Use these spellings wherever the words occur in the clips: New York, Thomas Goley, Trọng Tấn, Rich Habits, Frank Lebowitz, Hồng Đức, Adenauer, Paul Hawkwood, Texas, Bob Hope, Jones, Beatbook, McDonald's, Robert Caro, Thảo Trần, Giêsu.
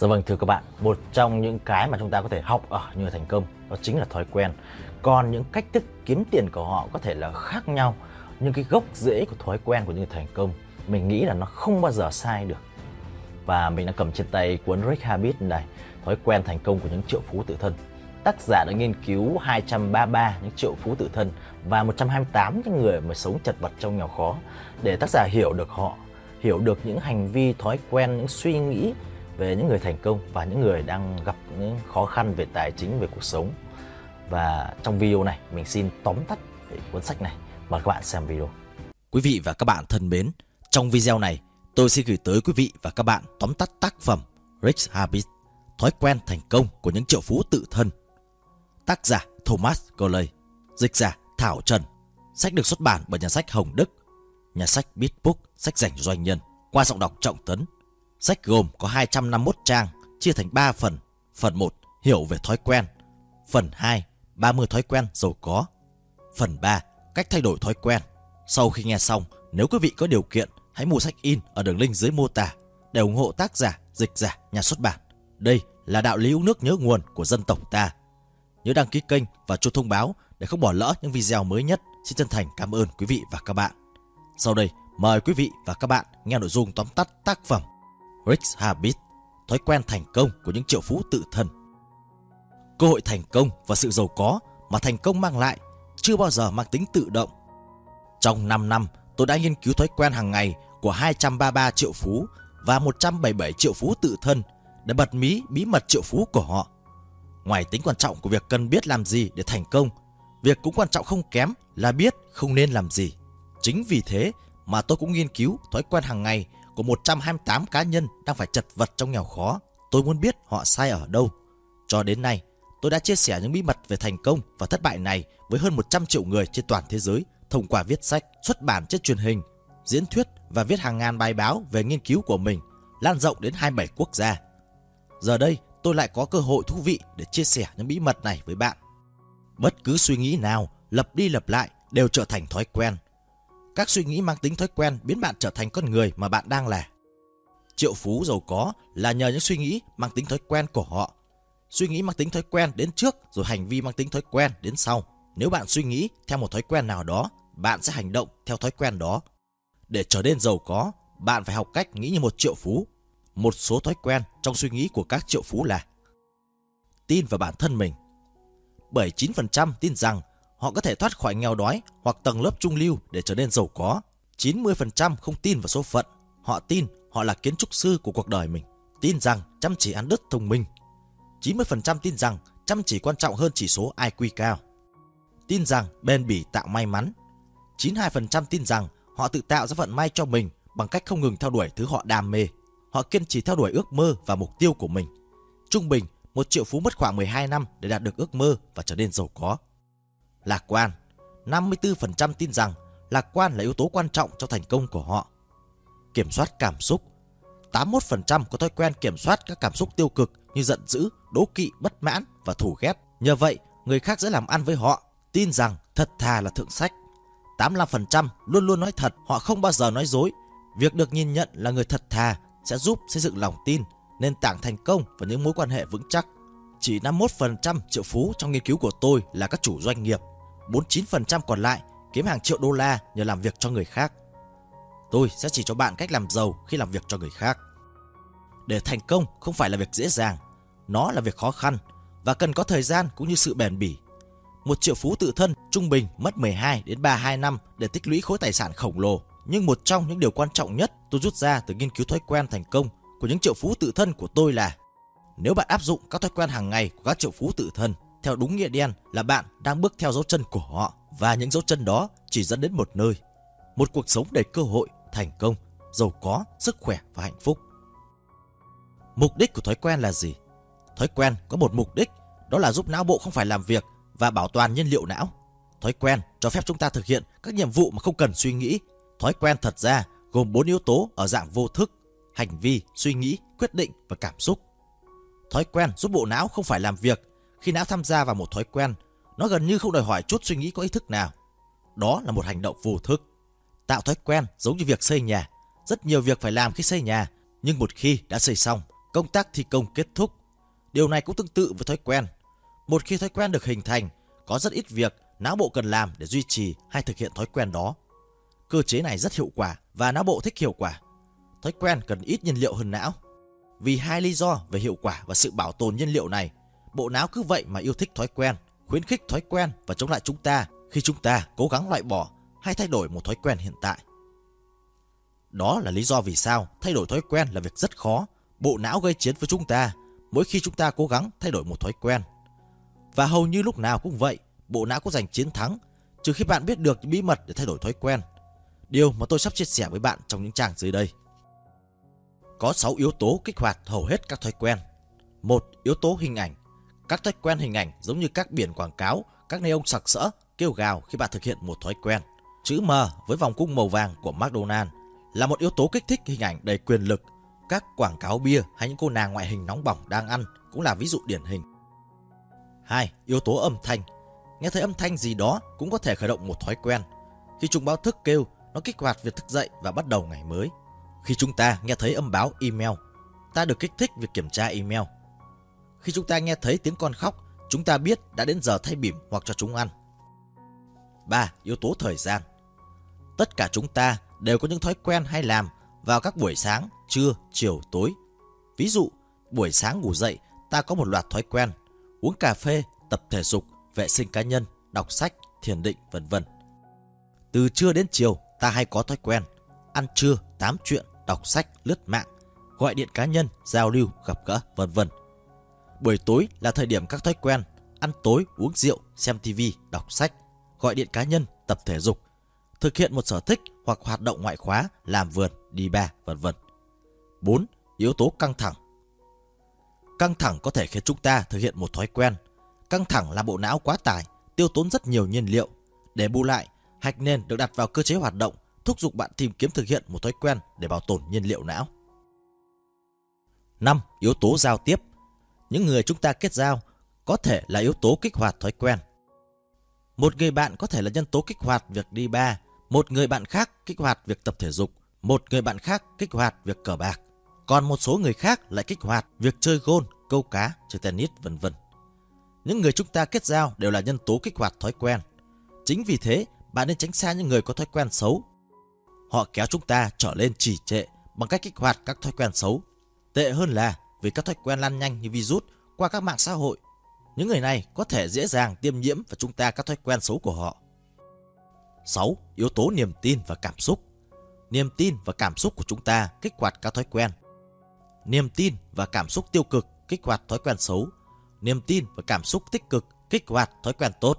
Dạ vâng, thưa các bạn, một trong những cái mà chúng ta có thể học ở Người Thành Công đó chính là thói quen. Còn những cách thức kiếm tiền của họ có thể là khác nhau, nhưng cái gốc rễ của thói quen của những người thành công mình nghĩ là nó không bao giờ sai được. Và mình đã cầm trên tay cuốn Rich Habits này, Thói quen thành công của những triệu phú tự thân. Tác giả đã nghiên cứu 233 những triệu phú tự thân và 128 những người mà sống chật vật trong nghèo khó, để tác giả hiểu được họ, hiểu được những hành vi, thói quen, những suy nghĩ về những người thành công và những người đang gặp những khó khăn về tài chính, về cuộc sống. Và trong video này mình xin tóm tắt về cuốn sách này. Mời các bạn xem video. Quý vị và các bạn thân mến, trong video này tôi sẽ gửi tới quý vị và các bạn tóm tắt tác phẩm Rich Habits, Thói quen thành công của những triệu phú tự thân. Tác giả Thomas Goley, dịch giả Thảo Trần. Sách được xuất bản bởi nhà sách Hồng Đức, nhà sách Beatbook, sách dành doanh nhân, qua giọng đọc Trọng Tấn. Sách gồm có 251 trang, chia thành 3 phần. Phần 1 hiểu về thói quen, phần 2 30 thói quen giàu có, phần 3 cách thay đổi thói quen. Sau khi nghe xong, nếu quý vị có điều kiện, hãy mua sách in ở đường link dưới mô tả để ủng hộ tác giả, dịch giả, nhà xuất bản. Đây là đạo lý uống nước nhớ nguồn của dân tộc ta. Nhớ đăng ký kênh và chuông thông báo để không bỏ lỡ những video mới nhất. Xin chân thành cảm ơn quý vị và các bạn. Sau đây, mời quý vị và các bạn nghe nội dung tóm tắt tác phẩm Rich Habits, Thói quen thành công của những triệu phú tự thân. Cơ hội thành công và sự giàu có mà thành công mang lại chưa bao giờ mang tính tự động. Trong 5 năm, tôi đã nghiên cứu thói quen hàng ngày của 233 triệu phú và 177 triệu phú tự thân để bật mí bí mật triệu phú của họ. Ngoài tính quan trọng của việc cần biết làm gì để thành công, việc cũng quan trọng không kém là biết không nên làm gì. Chính vì thế mà tôi cũng nghiên cứu thói quen hàng ngày của 128 cá nhân đang phải chật vật trong nghèo khó. Tôi muốn biết họ sai ở đâu. Cho đến nay, tôi đã chia sẻ những bí mật về thành công và thất bại này với hơn 100 triệu người trên toàn thế giới thông qua viết sách, xuất bản trên truyền hình, diễn thuyết và viết hàng ngàn bài báo về nghiên cứu của mình, lan rộng đến 27 quốc gia. Giờ đây, tôi lại có cơ hội thú vị để chia sẻ những bí mật này với bạn. Bất cứ suy nghĩ nào lặp đi lặp lại đều trở thành thói quen. Các suy nghĩ mang tính thói quen biến bạn trở thành con người mà bạn đang là. Triệu phú giàu có là nhờ những suy nghĩ mang tính thói quen của họ. Suy nghĩ mang tính thói quen đến trước, rồi hành vi mang tính thói quen đến sau. Nếu bạn suy nghĩ theo một thói quen nào đó, bạn sẽ hành động theo thói quen đó. Để trở nên giàu có, bạn phải học cách nghĩ như một triệu phú. Một số thói quen trong suy nghĩ của các triệu phú là: tin vào bản thân mình. 79% tin rằng họ có thể thoát khỏi nghèo đói hoặc tầng lớp trung lưu để trở nên giàu có. 90% không tin vào số phận. Họ tin họ là kiến trúc sư của cuộc đời mình. Tin rằng chăm chỉ ăn đứt thông minh. 90% tin rằng chăm chỉ quan trọng hơn chỉ số IQ cao. Tin rằng bền bỉ tạo may mắn. 92% tin rằng họ tự tạo ra vận may cho mình bằng cách không ngừng theo đuổi thứ họ đam mê. Họ kiên trì theo đuổi ước mơ và mục tiêu của mình. Trung bình, một triệu phú mất khoảng 12 năm để đạt được ước mơ và trở nên giàu có. Lạc quan. 54% tin rằng lạc quan là yếu tố quan trọng cho thành công của họ. Kiểm soát cảm xúc. 81% có thói quen kiểm soát các cảm xúc tiêu cực như giận dữ, đố kỵ, bất mãn và thù ghét. Nhờ vậy, người khác dễ làm ăn với họ. Tin rằng thật thà là thượng sách. 85% luôn luôn nói thật, họ không bao giờ nói dối. Việc được nhìn nhận là người thật thà sẽ giúp xây dựng lòng tin, nền tảng thành công và những mối quan hệ vững chắc. Chỉ 51% triệu phú trong nghiên cứu của tôi là các chủ doanh nghiệp. 49% còn lại kiếm hàng triệu đô la nhờ làm việc cho người khác. Tôi sẽ chỉ cho bạn cách làm giàu khi làm việc cho người khác. Để thành công không phải là việc dễ dàng, nó là việc khó khăn và cần có thời gian cũng như sự bền bỉ. Một triệu phú tự thân trung bình mất 12 đến 32 năm để tích lũy khối tài sản khổng lồ. Nhưng một trong những điều quan trọng nhất tôi rút ra từ nghiên cứu thói quen thành công của những triệu phú tự thân của tôi là: nếu bạn áp dụng các thói quen hàng ngày của các triệu phú tự thân theo đúng nghĩa đen là bạn đang bước theo dấu chân của họ, và những dấu chân đó chỉ dẫn đến một nơi: một cuộc sống đầy cơ hội, thành công, giàu có, sức khỏe và hạnh phúc. Mục đích của thói quen là gì? Thói quen có một mục đích, đó là giúp não bộ không phải làm việc và bảo toàn nhiên liệu não. Thói quen cho phép chúng ta thực hiện các nhiệm vụ mà không cần suy nghĩ. Thói quen thật ra gồm 4 yếu tố ở dạng vô thức: hành vi, suy nghĩ, quyết định và cảm xúc. Thói quen giúp bộ não không phải làm việc. Khi não tham gia vào một thói quen, nó gần như không đòi hỏi chút suy nghĩ có ý thức nào. Đó là một hành động vô thức. Tạo thói quen giống như việc xây nhà. Rất nhiều việc phải làm khi xây nhà, nhưng một khi đã xây xong, công tác thi công kết thúc. Điều này cũng tương tự với thói quen. Một khi thói quen được hình thành, có rất ít việc não bộ cần làm để duy trì hay thực hiện thói quen đó. Cơ chế này rất hiệu quả và não bộ thích hiệu quả. Thói quen cần ít nhiên liệu hơn não. Vì hai lý do về hiệu quả và sự bảo tồn nhiên liệu này, bộ não cứ vậy mà yêu thích thói quen, khuyến khích thói quen và chống lại chúng ta khi chúng ta cố gắng loại bỏ hay thay đổi một thói quen hiện tại. Đó là lý do vì sao thay đổi thói quen là việc rất khó. Bộ não gây chiến với chúng ta mỗi khi chúng ta cố gắng thay đổi một thói quen. Và hầu như lúc nào cũng vậy, bộ não có giành chiến thắng, trừ khi bạn biết được những bí mật để thay đổi thói quen. Điều mà tôi sắp chia sẻ với bạn trong những trang dưới đây. Có 6 yếu tố kích hoạt hầu hết các thói quen. 1. Yếu tố hình ảnh. Các thói quen hình ảnh giống như các biển quảng cáo, các neon sặc sỡ, kêu gào khi bạn thực hiện một thói quen. Chữ M với vòng cung màu vàng của McDonald's là một yếu tố kích thích hình ảnh đầy quyền lực. Các quảng cáo bia hay những cô nàng ngoại hình nóng bỏng đang ăn cũng là ví dụ điển hình. 2. Yếu tố âm thanh. Nghe thấy âm thanh gì đó cũng có thể khởi động một thói quen. Khi chuông báo thức kêu, nó kích hoạt việc thức dậy và bắt đầu ngày mới. Khi chúng ta nghe thấy âm báo email, ta được kích thích việc kiểm tra email. Khi chúng ta nghe thấy tiếng con khóc, chúng ta biết đã đến giờ thay bỉm hoặc cho chúng ăn. 3. Yếu tố thời gian. Tất cả chúng ta đều có những thói quen hay làm vào các buổi sáng, trưa, chiều, tối. Ví dụ, buổi sáng ngủ dậy, ta có một loạt thói quen: uống cà phê, tập thể dục, vệ sinh cá nhân, đọc sách, thiền định, vân vân. Từ trưa đến chiều, ta hay có thói quen ăn trưa, tám chuyện, đọc sách, lướt mạng, gọi điện cá nhân, giao lưu, gặp gỡ, vân vân. Buổi tối là thời điểm các thói quen ăn tối, uống rượu, xem tivi, đọc sách, gọi điện cá nhân, tập thể dục, thực hiện một sở thích hoặc hoạt động ngoại khóa, làm vườn, đi bar, vân vân. 4. Yếu tố căng thẳng. Căng thẳng có thể khiến chúng ta thực hiện một thói quen. Căng thẳng là bộ não quá tải, tiêu tốn rất nhiều nhiên liệu. Để bù lại, hạch nền được đặt vào cơ chế hoạt động, thúc giục bạn tìm kiếm thực hiện một thói quen để bảo tồn nhiên liệu não. 5. Yếu tố giao tiếp. Những người chúng ta kết giao có thể là yếu tố kích hoạt thói quen. Một người bạn có thể là nhân tố kích hoạt việc đi bar, một người bạn khác kích hoạt việc tập thể dục, một người bạn khác kích hoạt việc cờ bạc, còn một số người khác lại kích hoạt việc chơi gôn, câu cá, chơi tennis, vân vân. Những người chúng ta kết giao đều là nhân tố kích hoạt thói quen. Chính vì thế, bạn nên tránh xa những người có thói quen xấu. Họ kéo chúng ta trở lên trì trệ bằng cách kích hoạt các thói quen xấu. Tệ hơn là vì các thói quen lan nhanh như virus qua các mạng xã hội, những người này có thể dễ dàng tiêm nhiễm vào chúng ta các thói quen xấu của họ. 6. Yếu tố niềm tin và cảm xúc. Niềm tin và cảm xúc của chúng ta kích hoạt các thói quen. Niềm tin và cảm xúc tiêu cực kích hoạt thói quen xấu. Niềm tin và cảm xúc tích cực kích hoạt thói quen tốt.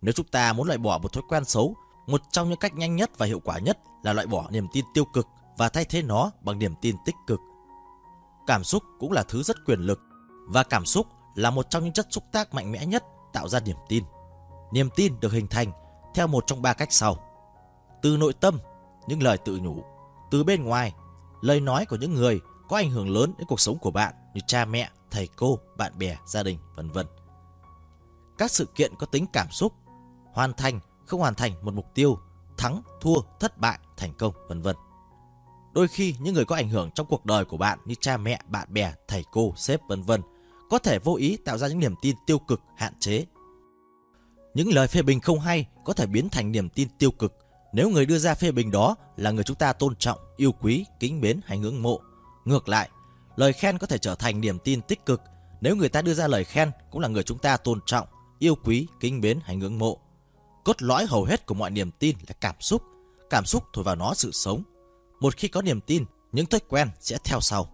Nếu chúng ta muốn loại bỏ một thói quen xấu, một trong những cách nhanh nhất và hiệu quả nhất là loại bỏ niềm tin tiêu cực và thay thế nó bằng niềm tin tích cực. Cảm xúc cũng là thứ rất quyền lực, và cảm xúc là một trong những chất xúc tác mạnh mẽ nhất tạo ra niềm tin. Niềm tin được hình thành theo một trong ba cách sau: từ nội tâm, những lời tự nhủ; từ bên ngoài, lời nói của những người có ảnh hưởng lớn đến cuộc sống của bạn như cha mẹ, thầy cô, bạn bè, gia đình, vân vân; các sự kiện có tính cảm xúc, hoàn thành, không hoàn thành một mục tiêu, thắng, thua, thất bại, thành công, vân vân. Đôi khi những người có ảnh hưởng trong cuộc đời của bạn như cha mẹ, bạn bè, thầy cô, sếp, vân vân có thể vô ý tạo ra những niềm tin tiêu cực hạn chế. Những lời phê bình không hay có thể biến thành niềm tin tiêu cực nếu người đưa ra phê bình đó là người chúng ta tôn trọng, yêu quý, kính mến hay ngưỡng mộ. Ngược lại, lời khen có thể trở thành niềm tin tích cực nếu người ta đưa ra lời khen cũng là người chúng ta tôn trọng, yêu quý, kính mến hay ngưỡng mộ. Cốt lõi hầu hết của mọi niềm tin là cảm xúc. Cảm xúc thổi vào nó sự sống. Một khi có niềm tin, những thói quen sẽ theo sau.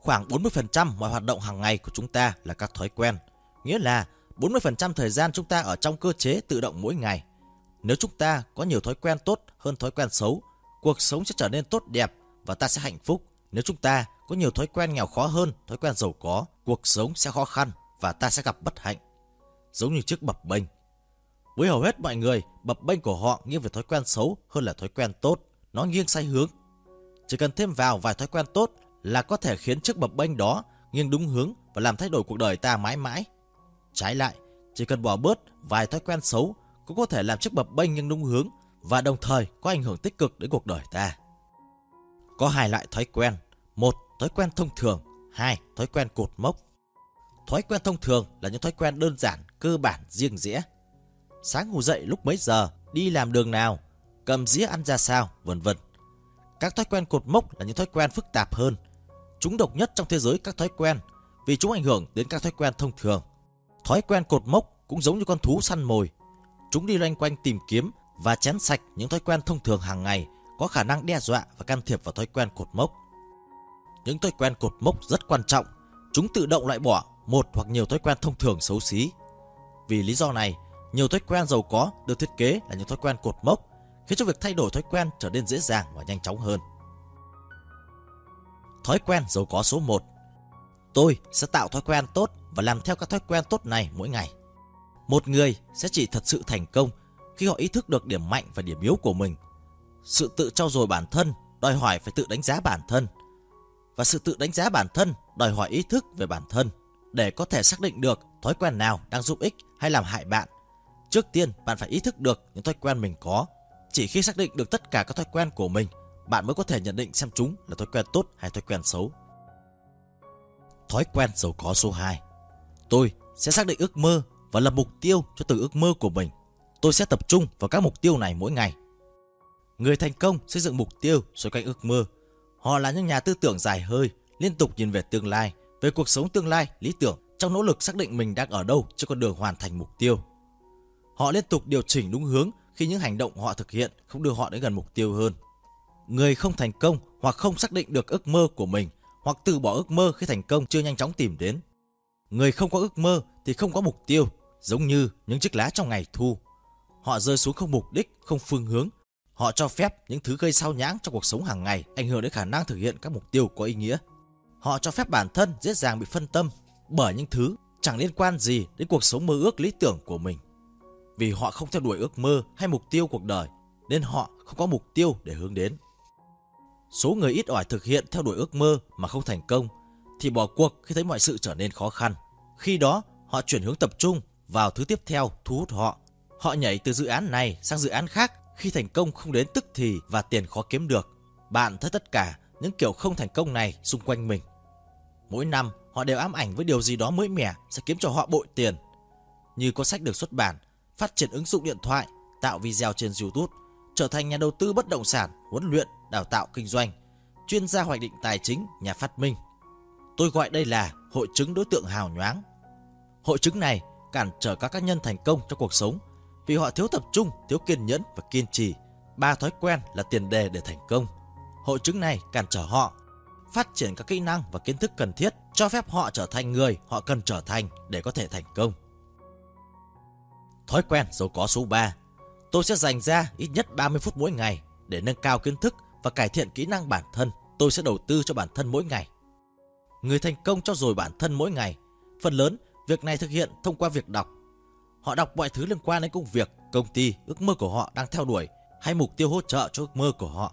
Khoảng 40% mọi hoạt động hàng ngày của chúng ta là các thói quen, nghĩa là 40% thời gian chúng ta ở trong cơ chế tự động mỗi ngày. Nếu chúng ta có nhiều thói quen tốt hơn thói quen xấu, cuộc sống sẽ trở nên tốt đẹp và ta sẽ hạnh phúc. Nếu chúng ta có nhiều thói quen nghèo khó hơn thói quen giàu có, cuộc sống sẽ khó khăn và ta sẽ gặp bất hạnh. Giống như chiếc bập bênh. Với hầu hết mọi người, bập bênh của họ nghiêng về thói quen xấu hơn là thói quen tốt. Nó nghiêng sai hướng. Chỉ cần thêm vào vài thói quen tốt là có thể khiến chiếc bập bênh đó nghiêng đúng hướng và làm thay đổi cuộc đời ta mãi mãi. Trái lại, chỉ cần bỏ bớt vài thói quen xấu cũng có thể làm chiếc bập bênh nghiêng đúng hướng và đồng thời có ảnh hưởng tích cực đến cuộc đời ta. Có hai loại thói quen. Một, Thói quen thông thường. 2. Thói quen cột mốc. Thói quen thông thường là những thói quen đơn giản, cơ bản, riêng rẽ. Sáng ngủ dậy lúc mấy giờ, đi làm đường nào, cầm dĩa ăn ra sao, vân vân. Các thói quen cột mốc là những thói quen phức tạp hơn. Chúng độc nhất trong thế giới các thói quen vì chúng ảnh hưởng đến các thói quen thông thường. Thói quen cột mốc cũng giống như con thú săn mồi. Chúng đi loanh quanh tìm kiếm và chén sạch những thói quen thông thường hàng ngày có khả năng đe dọa và can thiệp vào thói quen cột mốc. Những thói quen cột mốc rất quan trọng. Chúng tự động loại bỏ một hoặc nhiều thói quen thông thường xấu xí. Vì lý do này, nhiều thói quen giàu có được thiết kế là những thói quen cột mốc, khiến cho việc thay đổi thói quen trở nên dễ dàng và nhanh chóng hơn. Thói quen giàu có số 1. Tôi sẽ tạo thói quen tốt và làm theo các thói quen tốt này mỗi ngày. Một người sẽ chỉ thật sự thành công khi họ ý thức được điểm mạnh và điểm yếu của mình. Sự tự trau dồi bản thân đòi hỏi phải tự đánh giá bản thân. Và sự tự đánh giá bản thân đòi hỏi ý thức về bản thân. Để có thể xác định được thói quen nào đang giúp ích hay làm hại bạn, trước tiên bạn phải ý thức được những thói quen mình có. Chỉ khi xác định được tất cả các thói quen của mình, bạn mới có thể nhận định xem chúng là thói quen tốt hay thói quen xấu. Thói quen giàu có số 2. Tôi sẽ xác định ước mơ và lập mục tiêu cho từng ước mơ của mình. Tôi sẽ tập trung vào các mục tiêu này mỗi ngày. Người thành công xây dựng mục tiêu xoay quanh ước mơ. Họ là những nhà tư tưởng dài hơi, liên tục nhìn về tương lai, về cuộc sống tương lai lý tưởng, trong nỗ lực xác định mình đang ở đâu trên con đường hoàn thành mục tiêu. Họ liên tục điều chỉnh đúng hướng khi những hành động họ thực hiện không đưa họ đến gần mục tiêu hơn. Người không thành công hoặc không xác định được ước mơ của mình, hoặc từ bỏ ước mơ khi thành công chưa nhanh chóng tìm đến. Người không có ước mơ thì không có mục tiêu, giống như những chiếc lá trong ngày thu. Họ rơi xuống không mục đích, không phương hướng. Họ cho phép những thứ gây sao nhãng trong cuộc sống hàng ngày ảnh hưởng đến khả năng thực hiện các mục tiêu có ý nghĩa. Họ cho phép bản thân dễ dàng bị phân tâm bởi những thứ chẳng liên quan gì đến cuộc sống mơ ước lý tưởng của mình. Vì họ không theo đuổi ước mơ hay mục tiêu cuộc đời, nên họ không có mục tiêu để hướng đến. Số người ít ỏi thực hiện theo đuổi ước mơ mà không thành công thì bỏ cuộc khi thấy mọi sự trở nên khó khăn. Khi đó, họ chuyển hướng tập trung vào thứ tiếp theo thu hút họ. Họ nhảy từ dự án này sang dự án khác khi thành công không đến tức thì và tiền khó kiếm được. Bạn thấy tất cả những kiểu không thành công này xung quanh mình. Mỗi năm, họ đều ám ảnh với điều gì đó mới mẻ sẽ kiếm cho họ bội tiền. Như có sách được xuất bản, phát triển ứng dụng điện thoại, tạo video trên YouTube, trở thành nhà đầu tư bất động sản, huấn luyện, đào tạo kinh doanh, chuyên gia hoạch định tài chính, nhà phát minh. Tôi gọi đây là hội chứng đối tượng hào nhoáng. Hội chứng này cản trở các cá nhân thành công trong cuộc sống vì họ thiếu tập trung, thiếu kiên nhẫn và kiên trì. 3 thói quen là tiền đề để thành công. Hội chứng này cản trở họ phát triển các kỹ năng và kiến thức cần thiết, cho phép họ trở thành người họ cần trở thành để có thể thành công. Thói quen giàu có số 3. Tôi sẽ dành ra ít nhất 30 phút mỗi ngày để nâng cao kiến thức và cải thiện kỹ năng bản thân. Tôi sẽ đầu tư cho bản thân mỗi ngày. Người thành công trau dồi bản thân mỗi ngày. Phần lớn, việc này thực hiện thông qua việc đọc. Họ đọc mọi thứ liên quan đến công việc, công ty, ước mơ của họ đang theo đuổi hay mục tiêu hỗ trợ cho ước mơ của họ.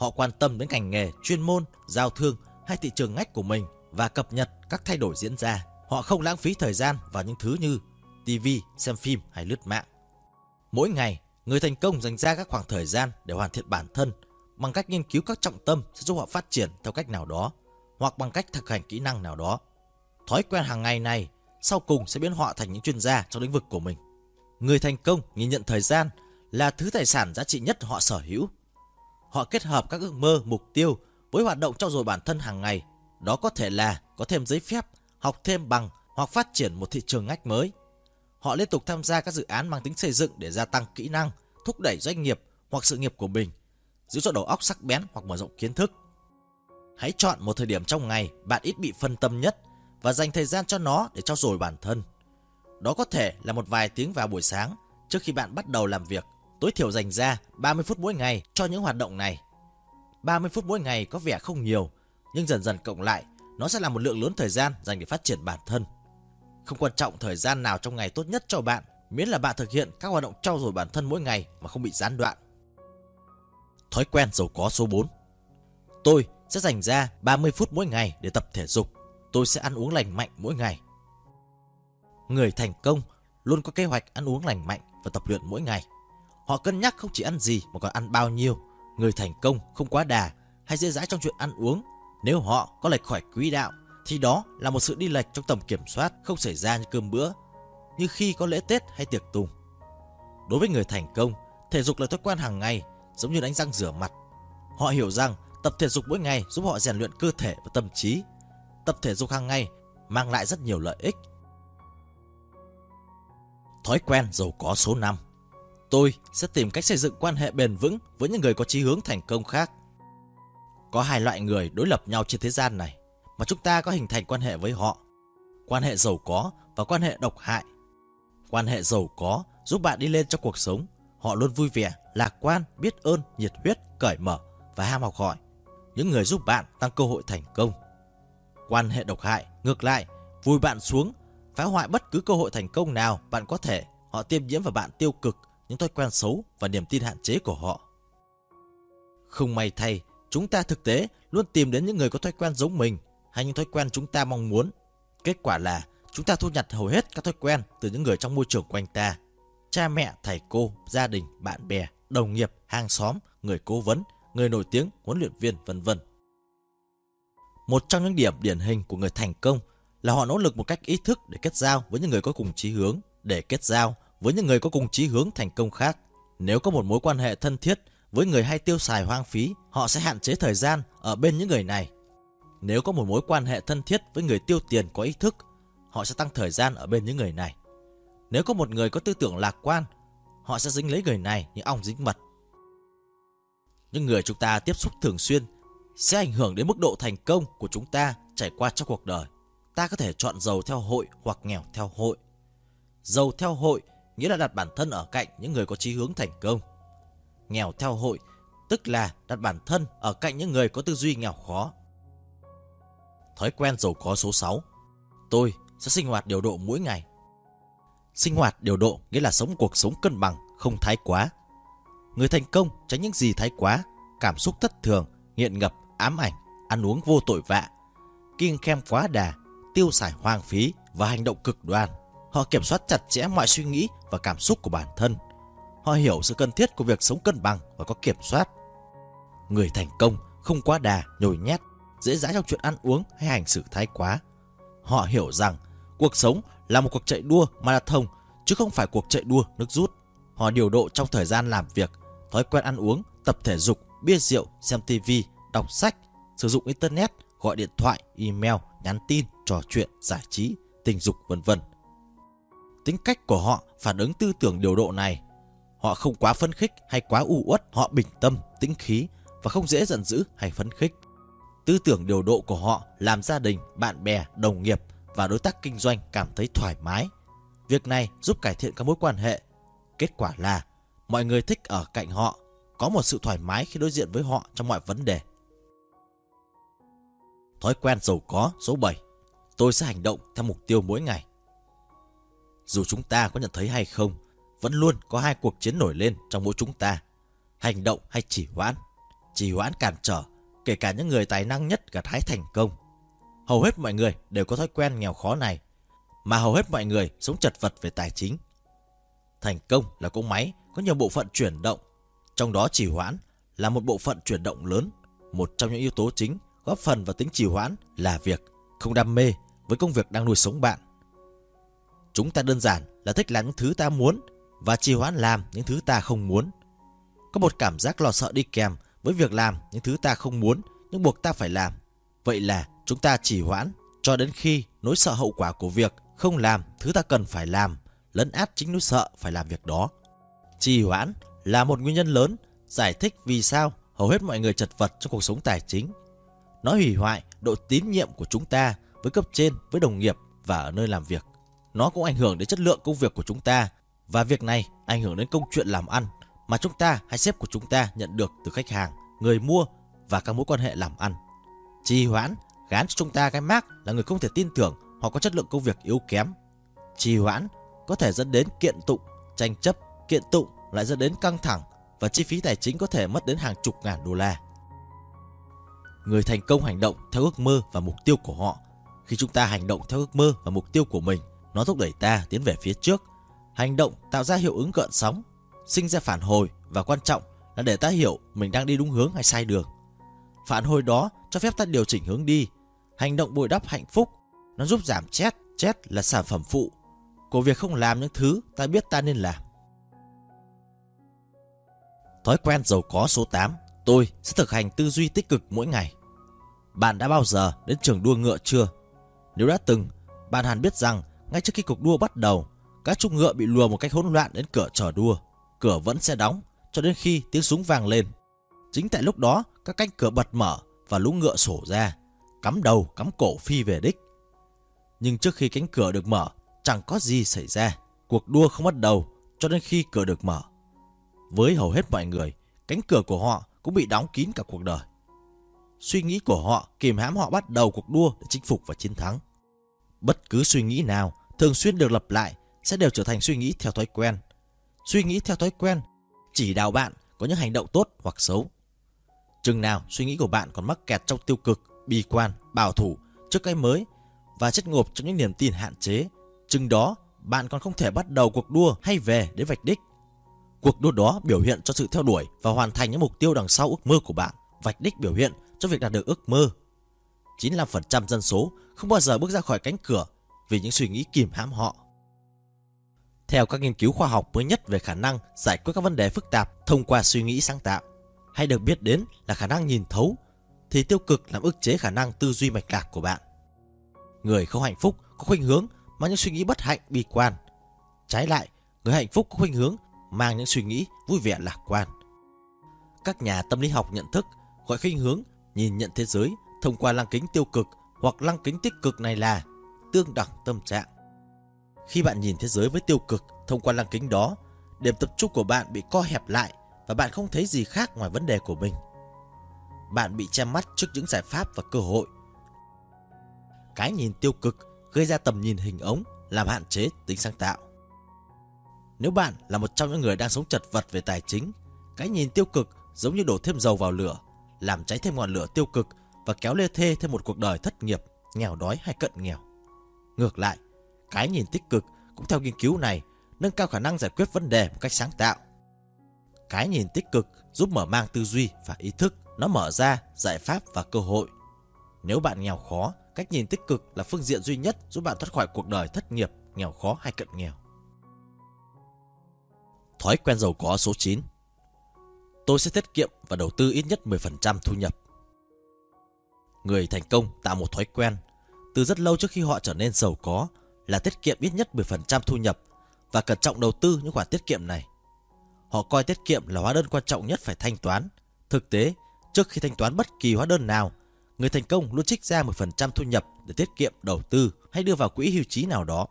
Họ quan tâm đến ngành nghề, chuyên môn, giao thương hay thị trường ngách của mình và cập nhật các thay đổi diễn ra. Họ không lãng phí thời gian vào những thứ như TV, xem phim hay lướt mạng. Mỗi ngày, người thành công dành ra các khoảng thời gian để hoàn thiện bản thân bằng cách nghiên cứu các trọng tâm sẽ giúp họ phát triển theo cách nào đó hoặc bằng cách thực hành kỹ năng nào đó. Thói quen hàng ngày này sau cùng sẽ biến họ thành những chuyên gia trong lĩnh vực của mình. Người thành công nhìn nhận thời gian là thứ tài sản giá trị nhất họ sở hữu. Họ kết hợp các ước mơ, mục tiêu với hoạt động trau dồi bản thân hàng ngày. Đó có thể là có thêm giấy phép, học thêm bằng hoặc phát triển một thị trường ngách mới. Họ liên tục tham gia các dự án mang tính xây dựng để gia tăng kỹ năng, thúc đẩy doanh nghiệp hoặc sự nghiệp của mình, giữ cho đầu óc sắc bén hoặc mở rộng kiến thức. Hãy chọn một thời điểm trong ngày bạn ít bị phân tâm nhất và dành thời gian cho nó để trau dồi bản thân. Đó có thể là một vài tiếng vào buổi sáng trước khi bạn bắt đầu làm việc. Tối thiểu dành ra 30 phút mỗi ngày cho những hoạt động này. 30 phút mỗi ngày có vẻ không nhiều, nhưng dần dần cộng lại, nó sẽ là một lượng lớn thời gian dành để phát triển bản thân. Không quan trọng thời gian nào trong ngày tốt nhất cho bạn, miễn là bạn thực hiện các hoạt động trau dồi bản thân mỗi ngày mà không bị gián đoạn. Thói quen giàu có số 4. Tôi sẽ dành ra 30 phút mỗi ngày để tập thể dục. Tôi sẽ ăn uống lành mạnh mỗi ngày. Người thành công luôn có kế hoạch ăn uống lành mạnh và tập luyện mỗi ngày. Họ cân nhắc không chỉ ăn gì mà còn ăn bao nhiêu. Người thành công không quá đà hay dễ dãi trong chuyện ăn uống. Nếu họ có lệch khỏi quỹ đạo thì đó là một sự đi lệch trong tầm kiểm soát không xảy ra như cơm bữa, như khi có lễ Tết hay tiệc tùng. Đối với người thành công, thể dục là thói quen hàng ngày, giống như đánh răng rửa mặt. Họ hiểu rằng tập thể dục mỗi ngày giúp họ rèn luyện cơ thể và tâm trí. Tập thể dục hàng ngày mang lại rất nhiều lợi ích. Thói quen giàu có số 5. Tôi sẽ tìm cách xây dựng quan hệ bền vững với những người có chí hướng thành công khác. Có hai loại người đối lập nhau trên thế gian này mà chúng ta có hình thành quan hệ với họ: quan hệ giàu có và quan hệ độc hại. Quan hệ giàu có giúp bạn đi lên trong cuộc sống. Họ luôn vui vẻ, lạc quan, biết ơn, nhiệt huyết, cởi mở và ham học hỏi, những người giúp bạn tăng cơ hội thành công. Quan hệ độc hại, ngược lại, vùi bạn xuống, phá hoại bất cứ cơ hội thành công nào bạn có thể. Họ tiêm nhiễm vào bạn tiêu cực, những thói quen xấu và niềm tin hạn chế của họ. Không may thay, chúng ta thực tế luôn tìm đến những người có thói quen giống mình hay những thói quen chúng ta mong muốn. Kết quả là chúng ta thu nhặt hầu hết các thói quen từ những người trong môi trường quanh ta: cha mẹ, thầy cô, gia đình, bạn bè, đồng nghiệp, hàng xóm, người cố vấn, người nổi tiếng, huấn luyện viên, vân vân. Một trong những điểm điển hình của người thành công là họ nỗ lực một cách ý thức để kết giao với những người có cùng chí hướng, để kết giao với những người có cùng chí hướng thành công khác. Nếu có một mối quan hệ thân thiết với người hay tiêu xài hoang phí, họ sẽ hạn chế thời gian ở bên những người này. Nếu có một mối quan hệ thân thiết với người tiêu tiền có ý thức, họ sẽ tăng thời gian ở bên những người này. Nếu có một người có tư tưởng lạc quan, họ sẽ dính lấy người này như ong dính mật. Những người chúng ta tiếp xúc thường xuyên sẽ ảnh hưởng đến mức độ thành công của chúng ta trải qua trong cuộc đời. Ta có thể chọn giàu theo hội hoặc nghèo theo hội. Giàu theo hội nghĩa là đặt bản thân ở cạnh những người có chí hướng thành công. Nghèo theo hội tức là đặt bản thân ở cạnh những người có tư duy nghèo khó. Thói quen giàu có số 6. Tôi sẽ sinh hoạt điều độ mỗi ngày. Sinh hoạt điều độ nghĩa là sống cuộc sống cân bằng, không thái quá. Người thành công tránh những gì thái quá: cảm xúc thất thường, nghiện ngập, ám ảnh, ăn uống vô tội vạ, kiêng khem quá đà, tiêu xài hoang phí và hành động cực đoan. Họ kiểm soát chặt chẽ mọi suy nghĩ và cảm xúc của bản thân. Họ hiểu sự cần thiết của việc sống cân bằng và có kiểm soát. Người thành công không quá đà, nhồi nhét, dễ dãi trong chuyện ăn uống hay hành xử thái quá. Họ hiểu rằng cuộc sống là một cuộc chạy đua marathon chứ không phải cuộc chạy đua nước rút. Họ điều độ trong thời gian làm việc, thói quen ăn uống, tập thể dục, bia rượu, xem tivi, đọc sách, sử dụng internet, gọi điện thoại, email, nhắn tin, trò chuyện, giải trí, tình dục, vân vân. Tính cách của họ phản ứng tư tưởng điều độ này. Họ không quá phấn khích hay quá u uất, họ bình tâm, tĩnh khí và không dễ giận dữ hay phấn khích. Tư tưởng điều độ của họ làm gia đình, bạn bè, đồng nghiệp và đối tác kinh doanh cảm thấy thoải mái. Việc này giúp cải thiện các mối quan hệ. Kết quả là mọi người thích ở cạnh họ, có một sự thoải mái khi đối diện với họ trong mọi vấn đề. Thói quen giàu có số 7. Tôi sẽ hành động theo mục tiêu mỗi ngày. Dù chúng ta có nhận thấy hay không, vẫn luôn có hai cuộc chiến nổi lên trong mỗi chúng ta: hành động hay trì hoãn. Trì hoãn cản trở, kể cả những người tài năng nhất gặt hái thành công. Hầu hết mọi người đều có thói quen nghèo khó này, mà hầu hết mọi người sống chật vật về tài chính. Thành công là cỗ máy có nhiều bộ phận chuyển động, trong đó trì hoãn là một bộ phận chuyển động lớn. Một trong những yếu tố chính góp phần vào tính trì hoãn là việc không đam mê với công việc đang nuôi sống bạn. Chúng ta đơn giản là thích làm những thứ ta muốn và trì hoãn làm những thứ ta không muốn. Có một cảm giác lo sợ đi kèm với việc làm những thứ ta không muốn nhưng buộc ta phải làm. Vậy là chúng ta trì hoãn cho đến khi nỗi sợ hậu quả của việc không làm thứ ta cần phải làm lấn át chính nỗi sợ phải làm việc đó. Trì hoãn là một nguyên nhân lớn giải thích vì sao hầu hết mọi người chật vật trong cuộc sống tài chính. Nó hủy hoại độ tín nhiệm của chúng ta với cấp trên, với đồng nghiệp và ở nơi làm việc. Nó cũng ảnh hưởng đến chất lượng công việc của chúng ta, và việc này ảnh hưởng đến công chuyện làm ăn mà chúng ta hay sếp của chúng ta nhận được từ khách hàng, người mua và các mối quan hệ làm ăn. Trì hoãn gán cho chúng ta cái mác là người không thể tin tưởng hoặc có chất lượng công việc yếu kém. Trì hoãn có thể dẫn đến kiện tụng, tranh chấp, kiện tụng lại dẫn đến căng thẳng và chi phí tài chính có thể mất đến hàng chục ngàn đô la. Người thành công hành động theo ước mơ và mục tiêu của họ. Khi chúng ta hành động theo ước mơ và mục tiêu của mình, nó thúc đẩy ta tiến về phía trước. Hành động tạo ra hiệu ứng gợn sóng, sinh ra phản hồi và quan trọng là để ta hiểu mình đang đi đúng hướng hay sai đường. Phản hồi đó cho phép ta điều chỉnh hướng đi. Hành động bồi đắp hạnh phúc, nó giúp giảm stress. Stress là sản phẩm phụ của việc không làm những thứ ta biết ta nên làm. Thói quen giàu có số 8, tôi sẽ thực hành tư duy tích cực mỗi ngày. Bạn đã bao giờ đến trường đua ngựa chưa? Nếu đã từng, bạn hẳn biết rằng ngay trước khi cuộc đua bắt đầu, các chú ngựa bị lùa một cách hỗn loạn đến cửa chờ đua. Cửa vẫn sẽ đóng cho đến khi tiếng súng vang lên. Chính tại lúc đó, các cánh cửa bật mở và lũ ngựa sổ ra, cắm đầu cắm cổ phi về đích. Nhưng trước khi cánh cửa được mở, chẳng có gì xảy ra. Cuộc đua không bắt đầu cho đến khi cửa được mở. Với hầu hết mọi người, cánh cửa của họ cũng bị đóng kín cả cuộc đời. Suy nghĩ của họ kìm hãm họ bắt đầu cuộc đua để chinh phục và chiến thắng. Bất cứ suy nghĩ nào thường xuyên được lặp lại sẽ đều trở thành suy nghĩ theo thói quen. Suy nghĩ theo thói quen chỉ đạo bạn có những hành động tốt hoặc xấu. Chừng nào suy nghĩ của bạn còn mắc kẹt trong tiêu cực, bi quan, bảo thủ trước cái mới và chết ngộp trong những niềm tin hạn chế, chừng đó bạn còn không thể bắt đầu cuộc đua hay về đến vạch đích. Cuộc đua đó biểu hiện cho sự theo đuổi và hoàn thành những mục tiêu đằng sau ước mơ của bạn. Vạch đích biểu hiện cho việc đạt được ước mơ. 95% dân số không bao giờ bước ra khỏi cánh cửa vì những suy nghĩ kìm hãm họ. Theo các nghiên cứu khoa học mới nhất về khả năng giải quyết các vấn đề phức tạp thông qua suy nghĩ sáng tạo, hay được biết đến là khả năng nhìn thấu, thì tiêu cực làm ức chế khả năng tư duy mạch lạc của bạn. Người không hạnh phúc có khuynh hướng mang những suy nghĩ bất hạnh, bi quan. Trái lại, người hạnh phúc có khuynh hướng mang những suy nghĩ vui vẻ, lạc quan. Các nhà tâm lý học nhận thức gọi khuynh hướng nhìn nhận thế giới thông qua lăng kính tiêu cực hoặc lăng kính tích cực này là tương đẳng tâm trạng. Khi bạn nhìn thế giới với tiêu cực thông qua lăng kính đó, điểm tập trung của bạn bị co hẹp lại và bạn không thấy gì khác ngoài vấn đề của mình. Bạn bị che mắt trước những giải pháp và cơ hội. Cái nhìn tiêu cực gây ra tầm nhìn hình ống, làm hạn chế tính sáng tạo. Nếu bạn là một trong những người đang sống chật vật về tài chính, cái nhìn tiêu cực giống như đổ thêm dầu vào lửa, làm cháy thêm ngọn lửa tiêu cực và kéo lê thê thêm một cuộc đời thất nghiệp, nghèo đói hay cận nghèo. Ngược lại, cái nhìn tích cực cũng theo nghiên cứu này nâng cao khả năng giải quyết vấn đề một cách sáng tạo. Cái nhìn tích cực giúp mở mang tư duy và ý thức, nó mở ra giải pháp và cơ hội. Nếu bạn nghèo khó, cách nhìn tích cực là phương diện duy nhất giúp bạn thoát khỏi cuộc đời thất nghiệp, nghèo khó hay cận nghèo. Thói quen giàu có số 9. Tôi sẽ tiết kiệm và đầu tư ít nhất 10% thu nhập. Người thành công tạo một thói quen từ rất lâu trước khi họ trở nên giàu có là tiết kiệm ít nhất 10% thu nhập và cẩn trọng đầu tư những khoản tiết kiệm này. Họ coi tiết kiệm là hóa đơn quan trọng nhất phải thanh toán. Thực tế, trước khi thanh toán bất kỳ hóa đơn nào, người thành công luôn trích ra 10% thu nhập để tiết kiệm, đầu tư hay đưa vào quỹ hưu trí nào đó.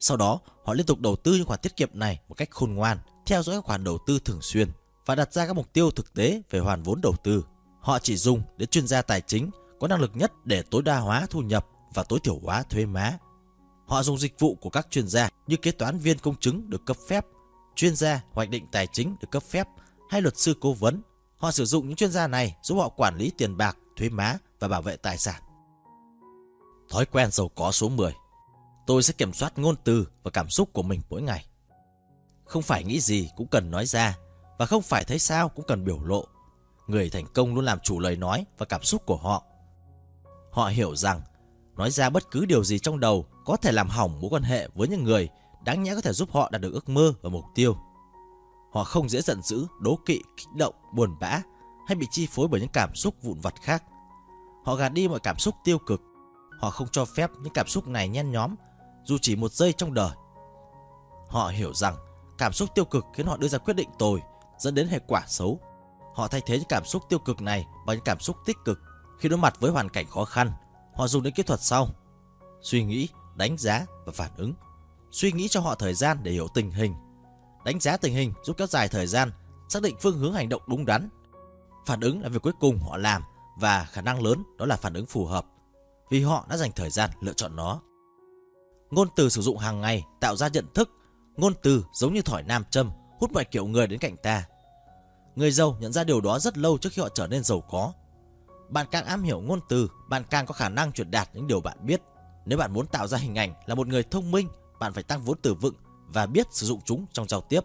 Sau đó, họ liên tục đầu tư những khoản tiết kiệm này một cách khôn ngoan, theo dõi các khoản đầu tư thường xuyên và đặt ra các mục tiêu thực tế về hoàn vốn đầu tư. Họ chỉ dùng đến chuyên gia tài chính có năng lực nhất để tối đa hóa thu nhập và tối thiểu hóa thuế má. Họ dùng dịch vụ của các chuyên gia như kế toán viên công chứng được cấp phép, chuyên gia hoạch định tài chính được cấp phép hay luật sư cố vấn. Họ sử dụng những chuyên gia này giúp họ quản lý tiền bạc, thuế má và bảo vệ tài sản. Thói quen giàu có số 10. Tôi sẽ kiểm soát ngôn từ và cảm xúc của mình mỗi ngày. Không phải nghĩ gì cũng cần nói ra và không phải thấy sao cũng cần biểu lộ. Người thành công luôn làm chủ lời nói và cảm xúc của họ. Họ hiểu rằng nói ra bất cứ điều gì trong đầu có thể làm hỏng mối quan hệ với những người đáng nhẽ có thể giúp họ đạt được ước mơ và mục tiêu. Họ không dễ giận dữ, đố kỵ, kích động, buồn bã hay bị chi phối bởi những cảm xúc vụn vặt khác. Họ gạt đi mọi cảm xúc tiêu cực. Họ không cho phép những cảm xúc này nhen nhóm dù chỉ một giây trong đời. Họ hiểu rằng cảm xúc tiêu cực khiến họ đưa ra quyết định tồi, dẫn đến hệ quả xấu. Họ thay thế những cảm xúc tiêu cực này bằng những cảm xúc tích cực. Khi đối mặt với hoàn cảnh khó khăn, họ dùng đến kỹ thuật sau: suy nghĩ, đánh giá và phản ứng. Suy nghĩ cho họ thời gian để hiểu tình hình. Đánh giá tình hình giúp kéo dài thời gian, xác định phương hướng hành động đúng đắn. Phản ứng là việc cuối cùng họ làm và khả năng lớn đó là phản ứng phù hợp, vì họ đã dành thời gian lựa chọn nó. Ngôn từ sử dụng hàng ngày tạo ra nhận thức. Ngôn từ giống như thỏi nam châm, hút mọi kiểu người đến cạnh ta. Người giàu nhận ra điều đó rất lâu trước khi họ trở nên giàu có. Bạn càng am hiểu ngôn từ, bạn càng có khả năng truyền đạt những điều bạn biết. Nếu bạn muốn tạo ra hình ảnh là một người thông minh, bạn phải tăng vốn từ vựng và biết sử dụng chúng trong giao tiếp.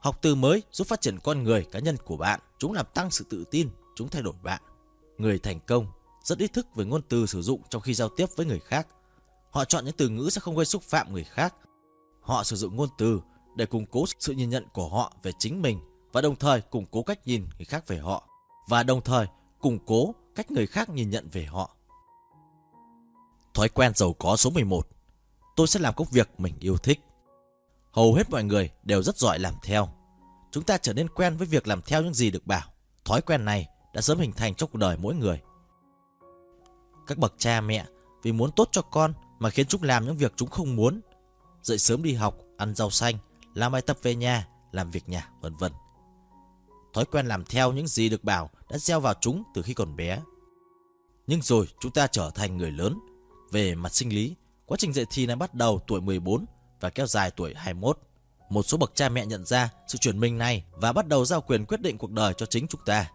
Học từ mới giúp phát triển con người, cá nhân của bạn. Chúng làm tăng sự tự tin, chúng thay đổi bạn. Người thành công rất ý thức về ngôn từ sử dụng trong khi giao tiếp với người khác. Họ chọn những từ ngữ sẽ không gây xúc phạm người khác. Họ sử dụng ngôn từ để củng cố sự nhìn nhận của họ về chính mình và đồng thời củng cố cách nhìn người khác về họ, và đồng thời củng cố cách người khác nhìn nhận về họ. Thói quen giàu có số 11. Tôi sẽ làm công việc mình yêu thích. Hầu hết mọi người đều rất giỏi làm theo. Chúng ta trở nên quen với việc làm theo những gì được bảo. Thói quen này đã sớm hình thành trong cuộc đời mỗi người. Các bậc cha mẹ vì muốn tốt cho con mà khiến chúng làm những việc chúng không muốn. Dậy sớm đi học, ăn rau xanh, làm bài tập về nhà, làm việc nhà, vân vân. Thói quen làm theo những gì được bảo đã gieo vào chúng từ khi còn bé. Nhưng rồi chúng ta trở thành người lớn. Về mặt sinh lý, quá trình dậy thì này bắt đầu tuổi 14 và kéo dài tuổi 21. Một số bậc cha mẹ nhận ra sự chuyển mình này và bắt đầu giao quyền quyết định cuộc đời cho chính chúng ta.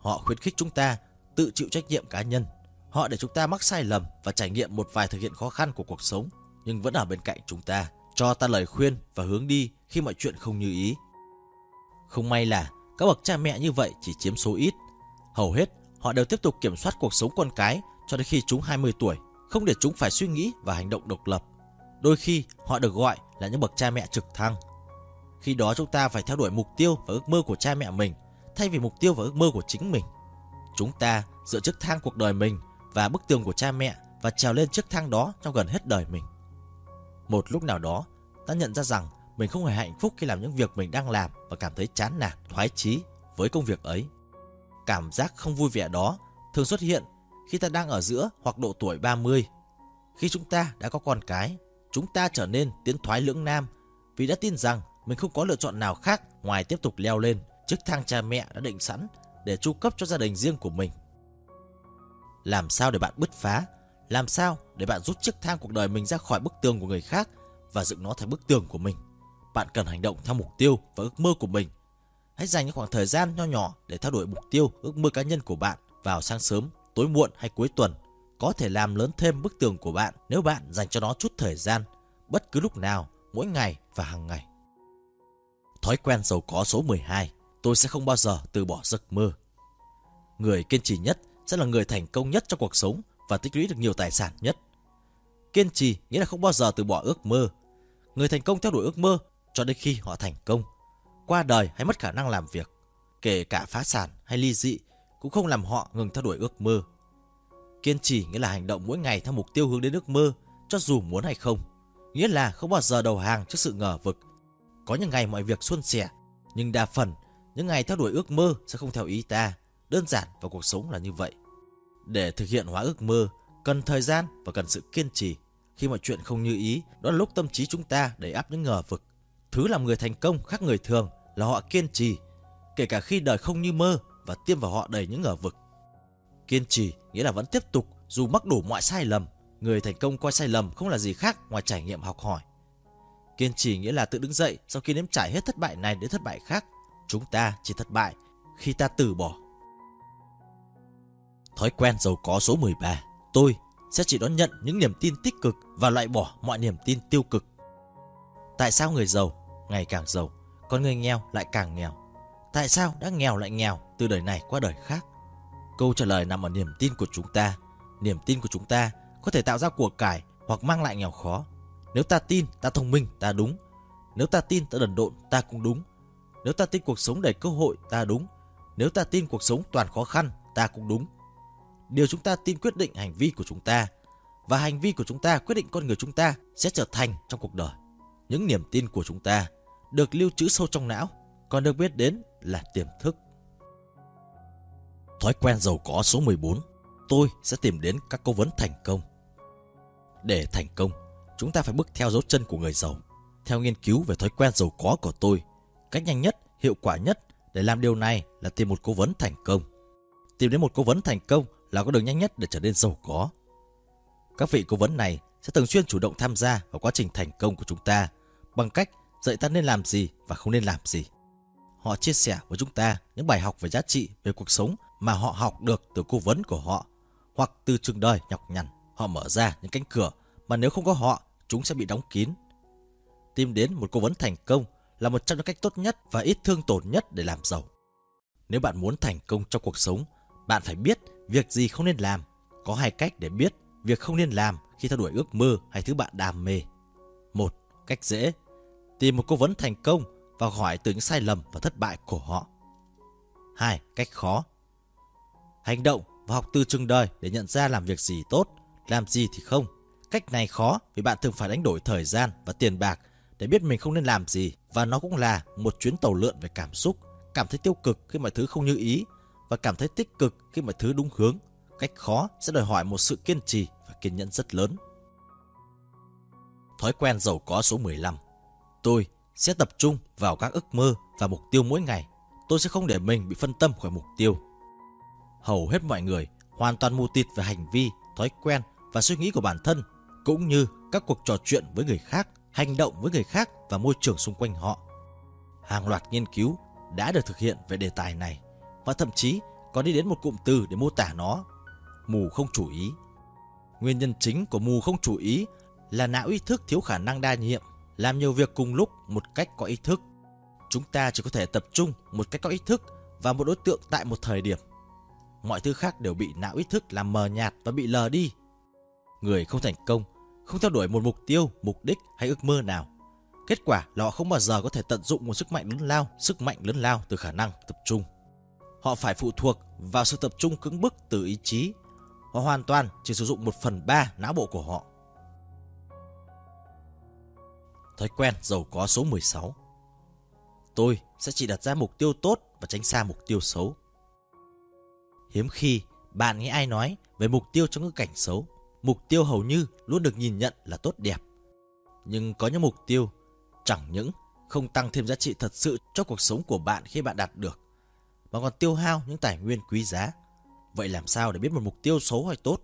Họ khuyến khích chúng ta tự chịu trách nhiệm cá nhân. Họ để chúng ta mắc sai lầm và trải nghiệm một vài thực hiện khó khăn của cuộc sống, nhưng vẫn ở bên cạnh chúng ta, cho ta lời khuyên và hướng đi khi mọi chuyện không như ý. Không may là các bậc cha mẹ như vậy chỉ chiếm số ít. Hầu hết họ đều tiếp tục kiểm soát cuộc sống con cái cho đến khi chúng 20 tuổi, không để chúng phải suy nghĩ và hành động độc lập. Đôi khi họ được gọi là những bậc cha mẹ trực thăng. Khi đó chúng ta phải theo đuổi mục tiêu và ước mơ của cha mẹ mình thay vì mục tiêu và ước mơ của chính mình. Chúng ta dựa chiếc thang cuộc đời mình và bức tường của cha mẹ và trèo lên chiếc thang đó trong gần hết đời mình. Một lúc nào đó, ta nhận ra rằng mình không hề hạnh phúc khi làm những việc mình đang làm và cảm thấy chán nản, thoái chí với công việc ấy. Cảm giác không vui vẻ đó thường xuất hiện khi ta đang ở giữa hoặc độ tuổi 30. Khi chúng ta đã có con cái, chúng ta trở nên tiến thoái lưỡng nan vì đã tin rằng mình không có lựa chọn nào khác ngoài tiếp tục leo lên chiếc thang cha mẹ đã định sẵn để chu cấp cho gia đình riêng của mình. Làm sao để bạn bứt phá? Làm sao để bạn rút chiếc thang cuộc đời mình ra khỏi bức tường của người khác và dựng nó thành bức tường của mình? Bạn cần hành động theo mục tiêu và ước mơ của mình. Hãy dành những khoảng thời gian nho nhỏ để theo đuổi mục tiêu, ước mơ cá nhân của bạn vào sáng sớm, tối muộn hay cuối tuần. Có thể làm lớn thêm bức tường của bạn nếu bạn dành cho nó chút thời gian, bất cứ lúc nào, mỗi ngày và hàng ngày. Thói quen giàu có số 12. Tôi sẽ không bao giờ từ bỏ giấc mơ. Người kiên trì nhất sẽ là người thành công nhất trong cuộc sống và tích lũy được nhiều tài sản nhất. Kiên trì nghĩa là không bao giờ từ bỏ ước mơ. Người thành công theo đuổi ước mơ cho đến khi họ thành công, qua đời hay mất khả năng làm việc. Kể cả phá sản hay ly dị cũng không làm họ ngừng theo đuổi ước mơ. Kiên trì nghĩa là hành động mỗi ngày theo mục tiêu hướng đến ước mơ, cho dù muốn hay không. Nghĩa là không bao giờ đầu hàng trước sự ngờ vực. Có những ngày mọi việc suôn sẻ, nhưng đa phần những ngày theo đuổi ước mơ sẽ không theo ý ta. Đơn giản và cuộc sống là như vậy. Để thực hiện hóa ước mơ, cần thời gian và cần sự kiên trì. Khi mọi chuyện không như ý, đó là lúc tâm trí chúng ta đầy ắp những ngờ vực. Thứ làm người thành công khác người thường là họ kiên trì, kể cả khi đời không như mơ, và tiêm vào họ đầy những ngờ vực. Kiên trì nghĩa là vẫn tiếp tục dù mắc đủ mọi sai lầm. Người thành công coi sai lầm không là gì khác ngoài trải nghiệm học hỏi. Kiên trì nghĩa là tự đứng dậy sau khi nếm trải hết thất bại này đến thất bại khác. Chúng ta chỉ thất bại khi ta từ bỏ. Thói quen giàu có số 13. Tôi sẽ chỉ đón nhận những niềm tin tích cực và loại bỏ mọi niềm tin tiêu cực. Tại sao người giàu ngày càng giàu, còn người nghèo lại càng nghèo? Tại sao đã nghèo lại nghèo từ đời này qua đời khác? Câu trả lời nằm ở niềm tin của chúng ta. Niềm tin của chúng ta có thể tạo ra của cải hoặc mang lại nghèo khó. Nếu ta tin ta thông minh, ta đúng. Nếu ta tin ta đần độn, ta cũng đúng. Nếu ta tin cuộc sống đầy cơ hội, ta đúng. Nếu ta tin cuộc sống toàn khó khăn, ta cũng đúng. Điều chúng ta tin quyết định hành vi của chúng ta, và hành vi của chúng ta quyết định con người chúng ta sẽ trở thành trong cuộc đời. Những niềm tin của chúng ta được lưu trữ sâu trong não, còn được biết đến là tiềm thức. Thói quen giàu có số 14. Tôi sẽ tìm đến các cố vấn thành công. Để thành công, chúng ta phải bước theo dấu chân của người giàu. Theo nghiên cứu về thói quen giàu có của tôi, cách nhanh nhất, hiệu quả nhất để làm điều này là tìm một cố vấn thành công. Tìm đến một cố vấn thành công là con đường nhanh nhất để trở nên giàu có. Các vị cố vấn này sẽ thường xuyên chủ động tham gia vào quá trình thành công của chúng ta bằng cách dạy ta nên làm gì và không nên làm gì. Họ chia sẻ với chúng ta những bài học về giá trị, về cuộc sống mà họ học được từ cố vấn của họ hoặc từ trường đời nhọc nhằn. Họ mở ra những cánh cửa mà nếu không có họ, chúng sẽ bị đóng kín. Tìm đến một cố vấn thành công là một trong những cách tốt nhất và ít thương tổn nhất để làm giàu. Nếu bạn muốn thành công trong cuộc sống, bạn phải biết Việc gì không nên làm? Có hai cách để biết việc không nên làm khi theo đuổi ước mơ hay thứ bạn đam mê. 1. Cách dễ. Tìm một cố vấn thành công và hỏi từ những sai lầm và thất bại của họ. 2. Cách khó. Hành động và học từ chừng đời để nhận ra làm việc gì tốt, làm gì thì không. Cách này khó vì bạn thường phải đánh đổi thời gian và tiền bạc để biết mình không nên làm gì, và nó cũng là một chuyến tàu lượn về cảm xúc, cảm thấy tiêu cực khi mọi thứ không như ý và cảm thấy tích cực khi mọi thứ đúng hướng. Cách khó sẽ đòi hỏi một sự kiên trì và kiên nhẫn rất lớn. Thói quen giàu có số 15. Tôi sẽ tập trung vào các ước mơ và mục tiêu mỗi ngày. Tôi sẽ không để mình bị phân tâm khỏi mục tiêu. Hầu hết mọi người hoàn toàn mù tịt về hành vi, thói quen và suy nghĩ của bản thân, cũng như các cuộc trò chuyện với người khác, hành động với người khác và môi trường xung quanh họ. Hàng loạt nghiên cứu đã được thực hiện về đề tài này, và thậm chí có đi đến một cụm từ để mô tả nó: mù không chú ý. Nguyên nhân chính của mù không chú ý là não ý thức thiếu khả năng đa nhiệm, làm nhiều việc cùng lúc một cách có ý thức. Chúng ta chỉ có thể tập trung một cách có ý thức vào một đối tượng tại một thời điểm. Mọi thứ khác đều bị não ý thức làm mờ nhạt và bị lờ đi. Người không thành công không theo đuổi một mục tiêu, mục đích hay ước mơ nào. Kết quả là họ không bao giờ có thể tận dụng một sức mạnh lớn lao từ khả năng tập trung. Họ phải phụ thuộc vào sự tập trung cứng bức từ ý chí. Họ hoàn toàn chỉ sử dụng 1/3 não bộ của họ. Thói quen giàu có số 16. Tôi sẽ chỉ đặt ra mục tiêu tốt và tránh xa mục tiêu xấu. Hiếm khi bạn nghe ai nói về mục tiêu trong ngữ cảnh xấu. Mục tiêu hầu như luôn được nhìn nhận là tốt đẹp. Nhưng có những mục tiêu chẳng những không tăng thêm giá trị thật sự cho cuộc sống của bạn khi bạn đạt được, mà còn tiêu hao những tài nguyên quý giá. Vậy làm sao để biết một mục tiêu xấu hay tốt?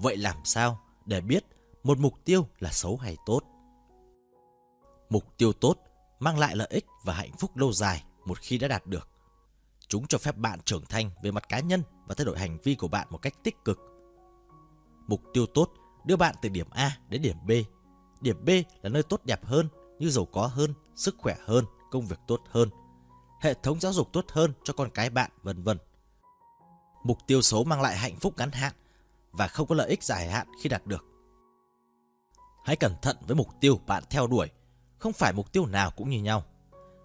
Vậy làm sao để biết một mục tiêu là xấu hay tốt? Mục tiêu tốt mang lại lợi ích và hạnh phúc lâu dài một khi đã đạt được. Chúng cho phép bạn trưởng thành về mặt cá nhân và thay đổi hành vi của bạn một cách tích cực. Mục tiêu tốt đưa bạn từ điểm A đến điểm B. Điểm B là nơi tốt đẹp hơn, như giàu có hơn, sức khỏe hơn, công việc tốt hơn, hệ thống giáo dục tốt hơn cho con cái bạn, vân vân. Mục tiêu xấu mang lại hạnh phúc ngắn hạn và không có lợi ích dài hạn khi đạt được. Hãy cẩn thận với mục tiêu bạn theo đuổi, không phải mục tiêu nào cũng như nhau.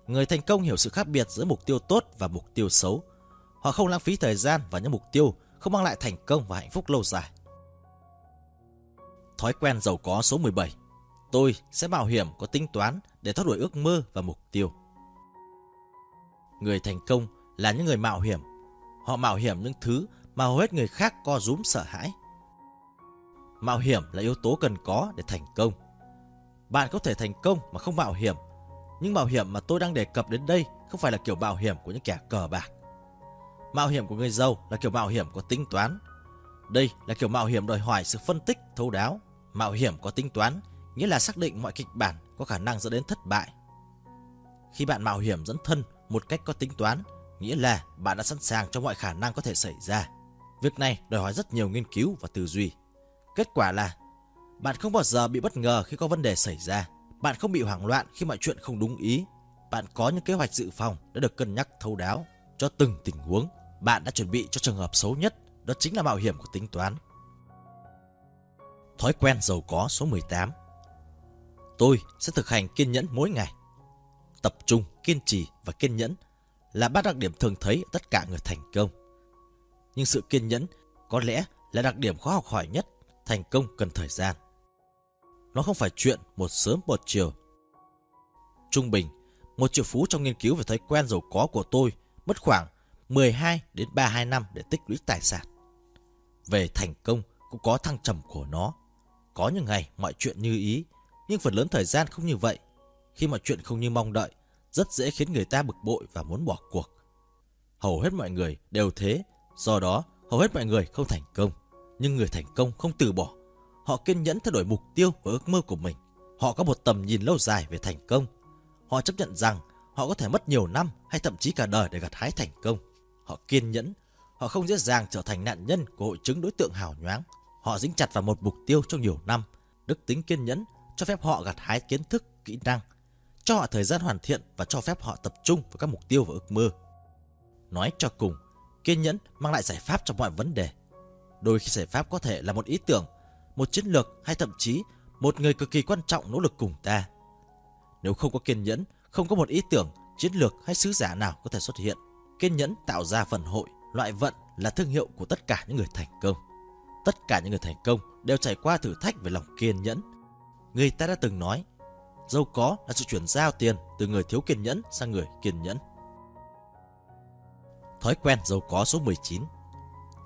Người thành công hiểu sự khác biệt giữa mục tiêu tốt và mục tiêu xấu. Họ không lãng phí thời gian vào những mục tiêu không mang lại thành công và hạnh phúc lâu dài. Thói quen giàu có số 17. Tôi sẽ mạo hiểm có tính toán để thoát đuổi ước mơ và mục tiêu. Người thành công là những người mạo hiểm. Họ mạo hiểm những thứ mà hầu hết người khác co rúm sợ hãi. Mạo hiểm là yếu tố cần có để thành công. Bạn có thể thành công mà không mạo hiểm. Nhưng mạo hiểm mà tôi đang đề cập đến đây không phải là kiểu mạo hiểm của những kẻ cờ bạc. Mạo hiểm của người giàu là kiểu mạo hiểm có tính toán. Đây là kiểu mạo hiểm đòi hỏi sự phân tích thấu đáo. Mạo hiểm có tính toán nghĩa là xác định mọi kịch bản có khả năng dẫn đến thất bại. Khi bạn mạo hiểm dẫn thân một cách có tính toán, nghĩa là bạn đã sẵn sàng cho mọi khả năng có thể xảy ra. Việc này đòi hỏi rất nhiều nghiên cứu và tư duy. Kết quả là bạn không bao giờ bị bất ngờ khi có vấn đề xảy ra. Bạn không bị hoảng loạn khi mọi chuyện không đúng ý. Bạn có những kế hoạch dự phòng đã được cân nhắc thấu đáo cho từng tình huống. Bạn đã chuẩn bị cho trường hợp xấu nhất. Đó chính là mạo hiểm của tính toán. Thói quen giàu có số 18. Tôi sẽ thực hành kiên nhẫn mỗi ngày. Tập trung, kiên trì và kiên nhẫn là ba đặc điểm thường thấy ở tất cả người thành công. Nhưng sự kiên nhẫn có lẽ là đặc điểm khó học hỏi nhất. Thành công cần thời gian. Nó không phải chuyện một sớm một chiều. Trung bình, một triệu phú trong nghiên cứu về thói quen giàu có của tôi mất khoảng 12 đến 32 năm để tích lũy tài sản. Về thành công cũng có thăng trầm của nó. Có những ngày mọi chuyện như ý, nhưng phần lớn thời gian không như vậy. Khi mọi chuyện không như mong đợi, rất dễ khiến người ta bực bội và muốn bỏ cuộc. Hầu hết mọi người đều thế, do đó hầu hết mọi người không thành công. Nhưng người thành công không từ bỏ. Họ kiên nhẫn thay đổi mục tiêu và ước mơ của mình. Họ có một tầm nhìn lâu dài về thành công. Họ chấp nhận rằng họ có thể mất nhiều năm hay thậm chí cả đời để gặt hái thành công. Họ kiên nhẫn. Họ không dễ dàng trở thành nạn nhân của hội chứng đối tượng hào nhoáng. Họ dính chặt vào một mục tiêu trong nhiều năm. Đức tính kiên nhẫn cho phép họ gặt hái kiến thức, kỹ năng, cho họ thời gian hoàn thiện và cho phép họ tập trung vào các mục tiêu và ước mơ. Nói cho cùng, Kiên nhẫn mang lại giải pháp cho mọi vấn đề. Đôi khi giải pháp có thể là một ý tưởng, một chiến lược hay thậm chí một người cực kỳ quan trọng nỗ lực cùng ta. Nếu không có kiên nhẫn, không có một ý tưởng, chiến lược hay sứ giả nào có thể xuất hiện. Kiên nhẫn tạo ra phần hội, loại vận là thương hiệu của tất cả những người thành công. Tất cả những người thành công đều trải qua thử thách về lòng kiên nhẫn. Người ta đã từng nói, giàu có là sự chuyển giao tiền từ người thiếu kiên nhẫn sang người kiên nhẫn. Thói quen giàu có số 19.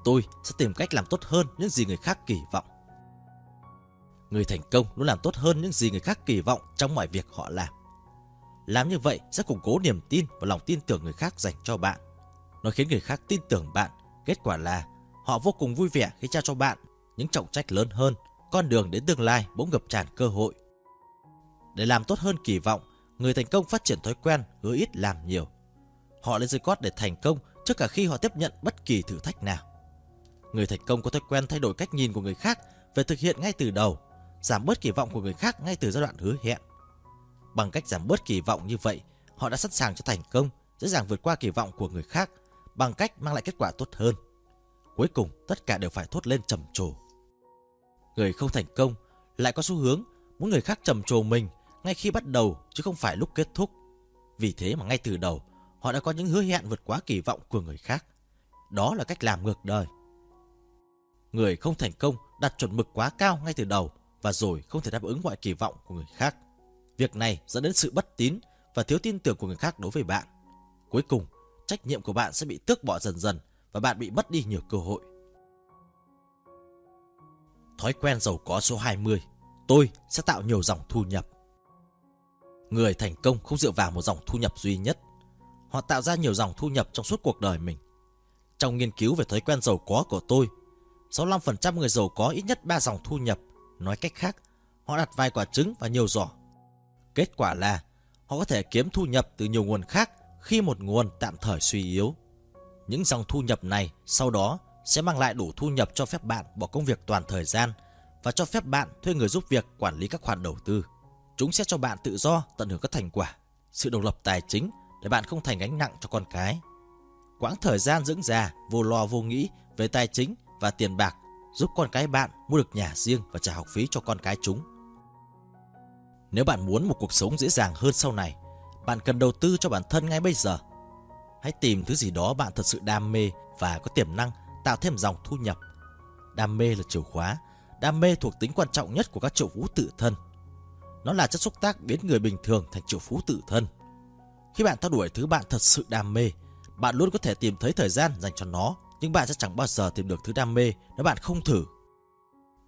Tôi sẽ tìm cách làm tốt hơn những gì người khác kỳ vọng. Người thành công luôn làm tốt hơn những gì người khác kỳ vọng trong mọi việc họ làm. Làm như vậy sẽ củng cố niềm tin và lòng tin tưởng người khác dành cho bạn. Nó khiến người khác tin tưởng bạn. Kết quả là họ vô cùng vui vẻ khi trao cho bạn những trọng trách lớn hơn. Con đường đến tương lai bỗng ngập tràn cơ hội. Để làm tốt hơn kỳ vọng, người thành công phát triển thói quen hứa ít làm nhiều. Họ lên dây cót để thành công trước cả khi họ tiếp nhận bất kỳ thử thách nào. Người thành công có thói quen thay đổi cách nhìn của người khác về thực hiện ngay từ đầu, giảm bớt kỳ vọng của người khác ngay từ giai đoạn hứa hẹn. Bằng cách giảm bớt kỳ vọng như vậy, họ đã sẵn sàng cho thành công, dễ dàng vượt qua kỳ vọng của người khác bằng cách mang lại kết quả tốt hơn. Cuối cùng, tất cả đều phải thốt lên trầm trồ. Người không thành công lại có xu hướng muốn người khác trầm trồ mình ngay khi bắt đầu chứ không phải lúc kết thúc. Vì thế mà ngay từ đầu, họ đã có những hứa hẹn vượt quá kỳ vọng của người khác. Đó là cách làm ngược đời. Người không thành công đặt chuẩn mực quá cao ngay từ đầu và rồi không thể đáp ứng mọi kỳ vọng của người khác. Việc này dẫn đến sự bất tín và thiếu tin tưởng của người khác đối với bạn. Cuối cùng, trách nhiệm của bạn sẽ bị tước bỏ dần dần và bạn bị mất đi nhiều cơ hội. Thói quen giàu có số 20. Tôi sẽ tạo nhiều dòng thu nhập. Người thành công không dựa vào một dòng thu nhập duy nhất. Họ tạo ra nhiều dòng thu nhập trong suốt cuộc đời mình. Trong nghiên cứu về thói quen giàu có của tôi, 65% người giàu có ít nhất 3 dòng thu nhập. Nói cách khác, họ đặt vài quả trứng và nhiều giỏ. Kết quả là họ có thể kiếm thu nhập từ nhiều nguồn khác khi một nguồn tạm thời suy yếu. Những dòng thu nhập này sau đó sẽ mang lại đủ thu nhập cho phép bạn bỏ công việc toàn thời gian và cho phép bạn thuê người giúp việc quản lý các khoản đầu tư. Chúng sẽ cho bạn tự do tận hưởng các thành quả, sự độc lập tài chính để bạn không thành gánh nặng cho con cái. Quãng thời gian dưỡng già vô lo vô nghĩ về tài chính và tiền bạc giúp con cái bạn mua được nhà riêng và trả học phí cho con cái chúng. Nếu bạn muốn một cuộc sống dễ dàng hơn sau này, bạn cần đầu tư cho bản thân ngay bây giờ. Hãy tìm thứ gì đó bạn thật sự đam mê và có tiềm năng tạo thêm dòng thu nhập. Đam mê là chìa khóa. Đam mê thuộc tính quan trọng nhất của các triệu phú tự thân. Nó là chất xúc tác biến người bình thường thành triệu phú tự thân. Khi bạn theo đuổi thứ bạn thật sự đam mê, bạn luôn có thể tìm thấy thời gian dành cho nó, nhưng bạn sẽ chẳng bao giờ tìm được thứ đam mê nếu bạn không thử.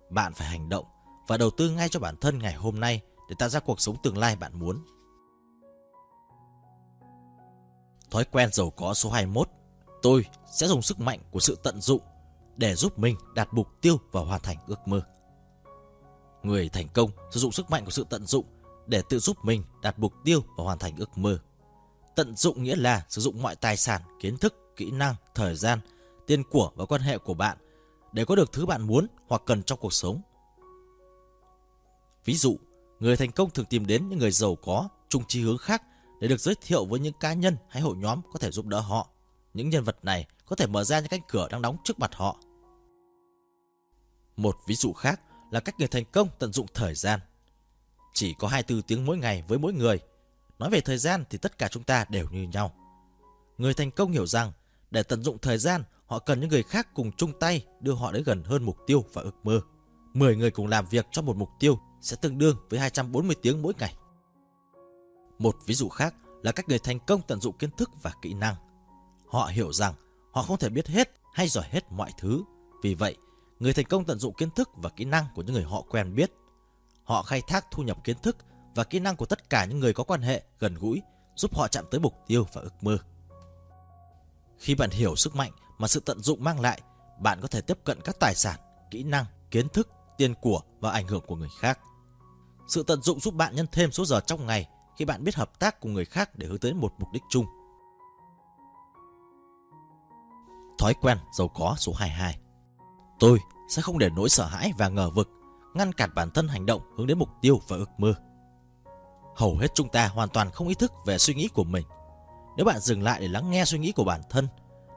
Bạn phải hành động và đầu tư ngay cho bản thân ngày hôm nay để tạo ra cuộc sống tương lai bạn muốn. Thói quen giàu có số 21. Tôi sẽ dùng sức mạnh của sự tận dụng để giúp mình đạt mục tiêu và hoàn thành ước mơ. Người thành công sử dụng sức mạnh của sự tận dụng để tự giúp mình đạt mục tiêu và hoàn thành ước mơ. Tận dụng nghĩa là sử dụng mọi tài sản, kiến thức, kỹ năng, thời gian, tiền của và quan hệ của bạn để có được thứ bạn muốn hoặc cần trong cuộc sống. Ví dụ, người thành công thường tìm đến những người giàu có, chung chí hướng khác để được giới thiệu với những cá nhân hay hội nhóm có thể giúp đỡ họ. Những nhân vật này có thể mở ra những cánh cửa đang đóng trước mặt họ. Một ví dụ khác là cách người thành công tận dụng thời gian. Chỉ có 24 tiếng mỗi ngày với mỗi người. Nói về thời gian thì tất cả chúng ta đều như nhau. Người thành công hiểu rằng để tận dụng thời gian, họ cần những người khác cùng chung tay đưa họ đến gần hơn mục tiêu và ước mơ. 10 người cùng làm việc cho một mục tiêu sẽ tương đương với 240 tiếng mỗi ngày. Một ví dụ khác là cách người thành công tận dụng kiến thức và kỹ năng. Họ hiểu rằng họ không thể biết hết hay giỏi hết mọi thứ. Vì vậy, người thành công tận dụng kiến thức và kỹ năng của những người họ quen biết. Họ khai thác thu nhập kiến thức và kỹ năng của tất cả những người có quan hệ gần gũi, giúp họ chạm tới mục tiêu và ước mơ. Khi bạn hiểu sức mạnh mà sự tận dụng mang lại, bạn có thể tiếp cận các tài sản, kỹ năng, kiến thức, tiền của và ảnh hưởng của người khác. Sự tận dụng giúp bạn nhân thêm số giờ trong ngày khi bạn biết hợp tác cùng người khác để hướng tới một mục đích chung. Thói quen giàu có số 22. Tôi sẽ không để nỗi sợ hãi và ngờ vực ngăn cản bản thân hành động hướng đến mục tiêu và ước mơ. Hầu hết chúng ta hoàn toàn không ý thức về suy nghĩ của mình. Nếu bạn dừng lại để lắng nghe suy nghĩ của bản thân,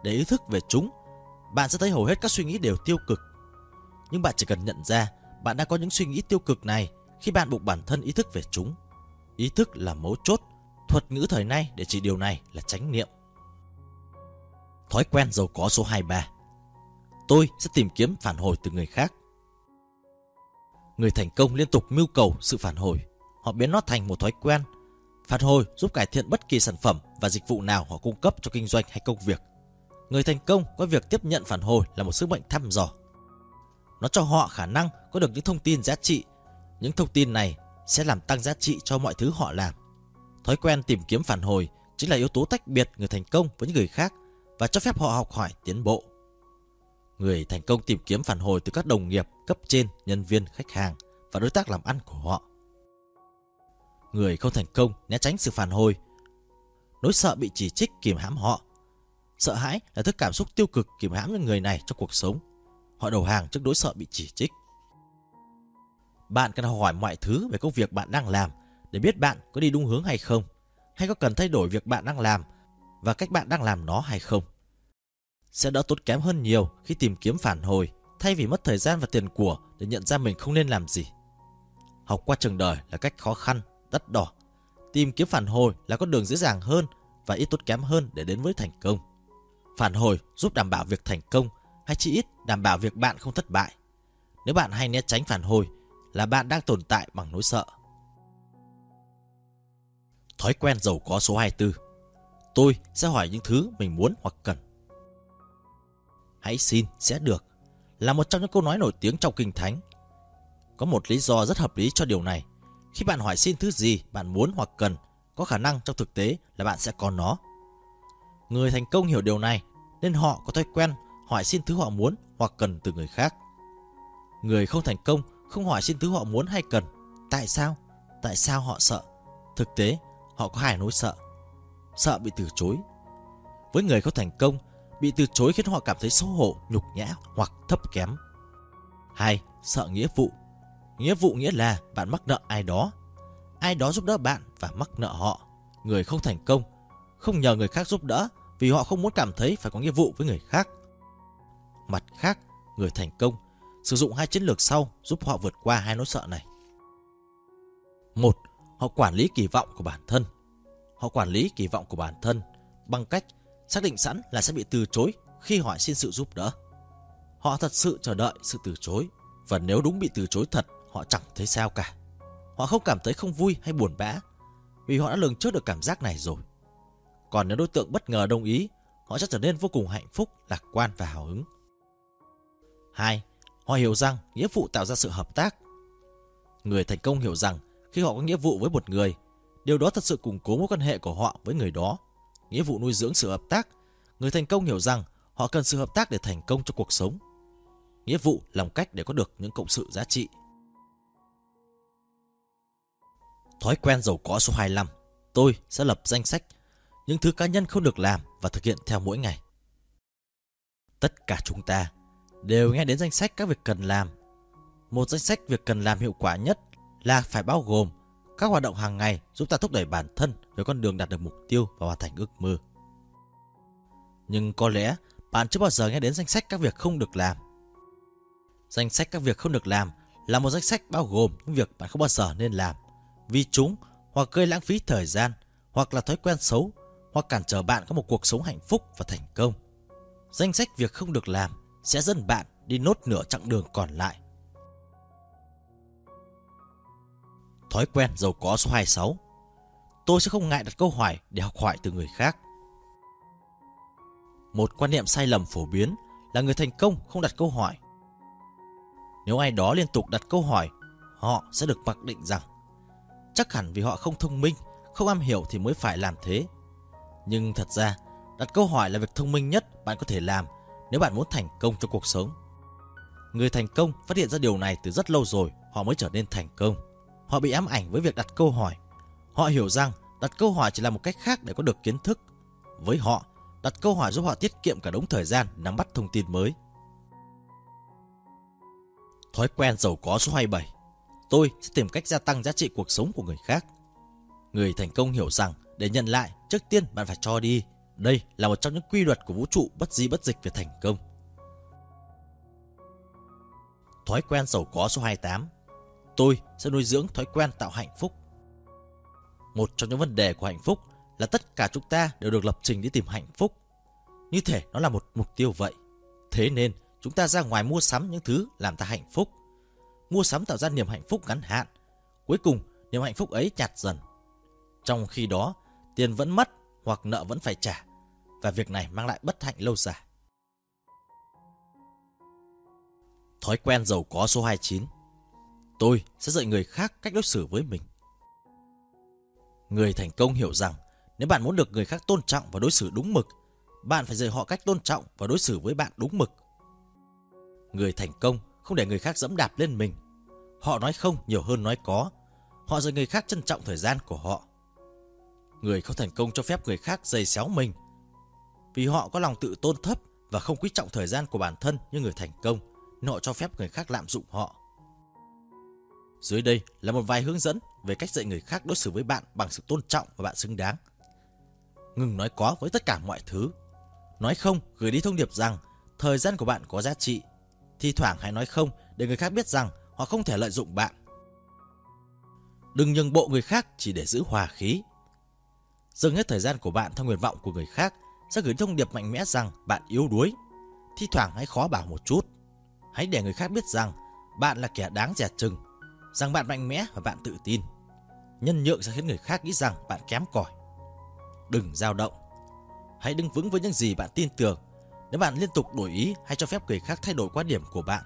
để ý thức về chúng, bạn sẽ thấy hầu hết các suy nghĩ đều tiêu cực. Nhưng bạn chỉ cần nhận ra bạn đã có những suy nghĩ tiêu cực này khi bạn buộc bản thân ý thức về chúng. Ý thức là mấu chốt, thuật ngữ thời nay để chỉ điều này là chánh niệm. Thói quen giàu có số 23. Tôi sẽ tìm kiếm phản hồi từ người khác. Người thành công liên tục mưu cầu sự phản hồi. Họ biến nó thành một thói quen. Phản hồi giúp cải thiện bất kỳ sản phẩm và dịch vụ nào họ cung cấp cho kinh doanh hay công việc. Người thành công coi việc tiếp nhận phản hồi là một sứ mệnh thăm dò. Nó cho họ khả năng có được những thông tin giá trị. Những thông tin này sẽ làm tăng giá trị cho mọi thứ họ làm. Thói quen tìm kiếm phản hồi chính là yếu tố tách biệt người thành công với những người khác và cho phép họ học hỏi tiến bộ. Người thành công tìm kiếm phản hồi từ các đồng nghiệp, cấp trên, nhân viên, khách hàng và đối tác làm ăn của họ. Người không thành công né tránh sự phản hồi. Nỗi sợ bị chỉ trích kìm hãm họ. Sợ hãi là thứ cảm xúc tiêu cực kìm hãm những người này trong cuộc sống. Họ đầu hàng trước nỗi sợ bị chỉ trích. Bạn cần học hỏi mọi thứ về công việc bạn đang làm để biết bạn có đi đúng hướng hay không, hay có cần thay đổi việc bạn đang làm và cách bạn đang làm nó hay không. Sẽ đỡ tốn kém hơn nhiều khi tìm kiếm phản hồi thay vì mất thời gian và tiền của để nhận ra mình không nên làm gì. Học qua trường đời là cách khó khăn, đắt đỏ. Tìm kiếm phản hồi là con đường dễ dàng hơn và ít tốn kém hơn để đến với thành công. Phản hồi giúp đảm bảo việc thành công, hay chỉ ít đảm bảo việc bạn không thất bại. Nếu bạn hay né tránh phản hồi là bạn đang tồn tại bằng nỗi sợ. Thói quen giàu có số 24. Tôi sẽ hỏi những thứ mình muốn hoặc cần. Hãy xin sẽ được là một trong những câu nói nổi tiếng trong Kinh Thánh. Có một lý do rất hợp lý cho điều này. Khi bạn hỏi xin thứ gì bạn muốn hoặc cần, có khả năng trong thực tế là bạn sẽ có nó. Người thành công hiểu điều này nên họ có thói quen hỏi xin thứ họ muốn hoặc cần từ người khác. Người không thành công không hỏi xin thứ họ muốn hay cần. Tại sao? Tại sao họ sợ? Thực tế, họ có hai nỗi sợ. Sợ bị từ chối. Với người không thành công, bị từ chối khiến họ cảm thấy xấu hổ, nhục nhã hoặc thấp kém. 2. Sợ nghĩa vụ. Nghĩa vụ nghĩa là bạn mắc nợ ai đó. Ai đó giúp đỡ bạn và mắc nợ họ. Người không thành công không nhờ người khác giúp đỡ vì họ không muốn cảm thấy phải có nghĩa vụ với người khác. Mặt khác, người thành công sử dụng hai chiến lược sau giúp họ vượt qua hai nỗi sợ này. 1. Họ quản lý kỳ vọng của bản thân. Họ quản lý kỳ vọng của bản thân bằng cách xác định sẵn là sẽ bị từ chối khi hỏi xin sự giúp đỡ. Họ thật sự chờ đợi sự từ chối, và nếu đúng bị từ chối thật, họ chẳng thấy sao cả. Họ không cảm thấy không vui hay buồn bã vì họ đã lường trước được cảm giác này rồi. Còn nếu đối tượng bất ngờ đồng ý, họ sẽ trở nên vô cùng hạnh phúc, lạc quan và hào hứng. 2. Họ hiểu rằng nghĩa vụ tạo ra sự hợp tác. Người thành công hiểu rằng khi họ có nghĩa vụ với một người, điều đó thật sự củng cố mối quan hệ của họ với người đó. Nghĩa vụ nuôi dưỡng sự hợp tác. Người thành công hiểu rằng họ cần sự hợp tác để thành công trong cuộc sống. Nghĩa vụ là một cách để có được những cộng sự giá trị. Thói quen giàu có số 25. Tôi sẽ lập danh sách những thứ cá nhân không được làm và thực hiện theo mỗi ngày. Tất cả chúng ta đều nghe đến danh sách các việc cần làm. Một danh sách việc cần làm hiệu quả nhất là phải bao gồm các hoạt động hàng ngày giúp ta thúc đẩy bản thân về con đường đạt được mục tiêu và hoàn thành ước mơ. Nhưng có lẽ bạn chưa bao giờ nghe đến danh sách các việc không được làm. Danh sách các việc không được làm là một danh sách bao gồm những việc bạn không bao giờ nên làm vì chúng hoặc gây lãng phí thời gian, hoặc là thói quen xấu, hoặc cản trở bạn có một cuộc sống hạnh phúc và thành công. Danh sách việc không được làm sẽ dẫn bạn đi nốt nửa chặng đường còn lại. Thói quen giàu có số 26. Tôi sẽ không ngại đặt câu hỏi để học hỏi từ người khác. Một quan niệm sai lầm phổ biến là người thành công không đặt câu hỏi. Nếu ai đó liên tục đặt câu hỏi, họ sẽ được mặc định rằng chắc hẳn vì họ không thông minh, không am hiểu thì mới phải làm thế. Nhưng thật ra, đặt câu hỏi là việc thông minh nhất bạn có thể làm nếu bạn muốn thành công trong cuộc sống. Người thành công phát hiện ra điều này từ rất lâu rồi họ mới trở nên thành công. Họ bị ám ảnh với việc đặt câu hỏi. Họ hiểu rằng đặt câu hỏi chỉ là một cách khác để có được kiến thức. Với họ, đặt câu hỏi giúp họ tiết kiệm cả đống thời gian nắm bắt thông tin mới. Thói quen giàu có số 27. Tôi sẽ tìm cách gia tăng giá trị cuộc sống của người khác. Người thành công hiểu rằng để nhận lại, trước tiên bạn phải cho đi, Đây là một trong những quy luật của vũ trụ bất di bất dịch về thành công. Thói quen giàu có số 28. Tôi sẽ nuôi dưỡng thói quen tạo hạnh phúc. Một trong những vấn đề của hạnh phúc là tất cả chúng ta đều được lập trình đi tìm hạnh phúc. Như thể nó là một mục tiêu vậy. Thế nên chúng ta ra ngoài mua sắm những thứ làm ta hạnh phúc. Mua sắm tạo ra niềm hạnh phúc ngắn hạn. Cuối cùng niềm hạnh phúc ấy nhạt dần. Trong khi đó tiền vẫn mất hoặc nợ vẫn phải trả. Và việc này mang lại bất hạnh lâu dài. Thói quen giàu có số 29. Tôi sẽ dạy người khác cách đối xử với mình. Người thành công hiểu rằng nếu bạn muốn được người khác tôn trọng và đối xử đúng mực, bạn phải dạy họ cách tôn trọng và đối xử với bạn đúng mực. Người thành công không để người khác giẫm đạp lên mình. Họ nói không nhiều hơn nói có. Họ dạy người khác trân trọng thời gian của họ. Người không thành công cho phép người khác giày xéo mình, vì họ có lòng tự tôn thấp và không quý trọng thời gian của bản thân như người thành công, nên họ cho phép người khác lạm dụng họ. Dưới đây là một vài hướng dẫn về cách dạy người khác đối xử với bạn bằng sự tôn trọng và bạn xứng đáng. Ngừng nói có với tất cả mọi thứ. Nói không gửi đi thông điệp rằng thời gian của bạn có giá trị. Thi thoảng hãy nói không để người khác biết rằng họ không thể lợi dụng bạn. Đừng nhường bộ người khác chỉ để giữ hòa khí. Dừng hết thời gian của bạn theo nguyện vọng của người khác sẽ gửi thông điệp mạnh mẽ rằng bạn yếu đuối. Thi thoảng hãy khó bảo một chút. Hãy để người khác biết rằng bạn là kẻ đáng dè chừng, rằng bạn mạnh mẽ và bạn tự tin. Nhân nhượng sẽ khiến người khác nghĩ rằng bạn kém cỏi. Đừng dao động. Hãy đứng vững với những gì bạn tin tưởng. Nếu bạn liên tục đổi ý hay cho phép người khác thay đổi quan điểm của bạn,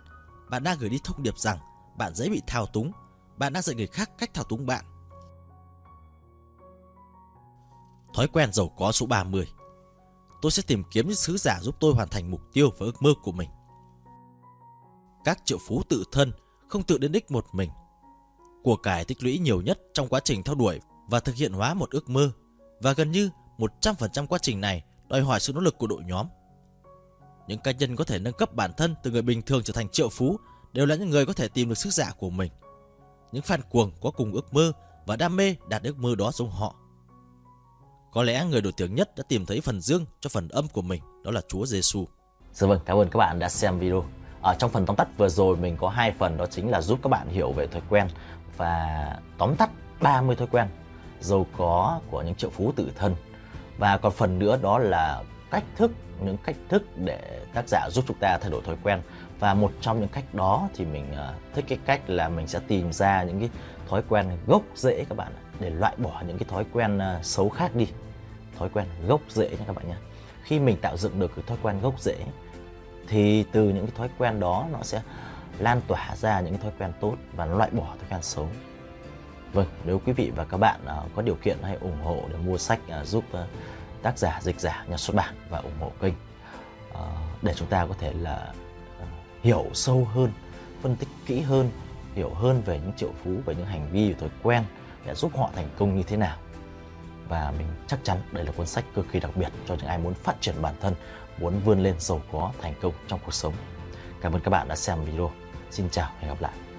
bạn đang gửi đi thông điệp rằng bạn dễ bị thao túng. Bạn đang dạy người khác cách thao túng bạn. Thói quen giàu có số 30. Tôi sẽ tìm kiếm những sứ giả giúp tôi hoàn thành mục tiêu và ước mơ của mình. Các triệu phú tự thân, không tự đến đích một mình. Của cải tích lũy nhiều nhất trong quá trình theo đuổi và thực hiện hóa một ước mơ, và gần như 100% quá trình này đòi hỏi sự nỗ lực của đội nhóm. Những cá nhân có thể nâng cấp bản thân từ người bình thường trở thành triệu phú đều là những người có thể tìm được sứ giả của mình. Những fan cuồng có cùng ước mơ và đam mê đạt ước mơ đó giống họ. Có lẽ người nổi tiếng nhất đã tìm thấy phần dương cho phần âm của mình, đó là Chúa Giêsu. Dạ vâng, cảm ơn các bạn đã xem video. Trong phần tóm tắt vừa rồi mình có hai phần, đó chính là giúp các bạn hiểu về thói quen và tóm tắt 30 thói quen giàu có của những triệu phú tự thân. Và còn phần nữa đó là những cách thức để tác giả giúp chúng ta thay đổi thói quen. Và một trong những cách đó thì mình thích cái cách là mình sẽ tìm ra những cái thói quen gốc rễ các bạn, để loại bỏ những cái thói quen xấu khác đi. Thói quen gốc rễ nha các bạn nhé. Khi mình tạo dựng được cái thói quen gốc rễ thì từ những cái thói quen đó nó sẽ lan tỏa ra những cái thói quen tốt và nó loại bỏ thói quen xấu. Vâng, nếu quý vị và các bạn có điều kiện hãy ủng hộ để mua sách giúp tác giả, dịch giả, nhà xuất bản và ủng hộ kênh để chúng ta có thể là hiểu sâu hơn, phân tích kỹ hơn, hiểu hơn về những triệu phú, về những hành vi và thói quen để giúp họ thành công như thế nào. Và mình chắc chắn đây là cuốn sách cực kỳ đặc biệt cho những ai muốn phát triển bản thân, muốn vươn lên giàu có, thành công trong cuộc sống. Cảm ơn các bạn đã xem video. Xin chào và hẹn gặp lại.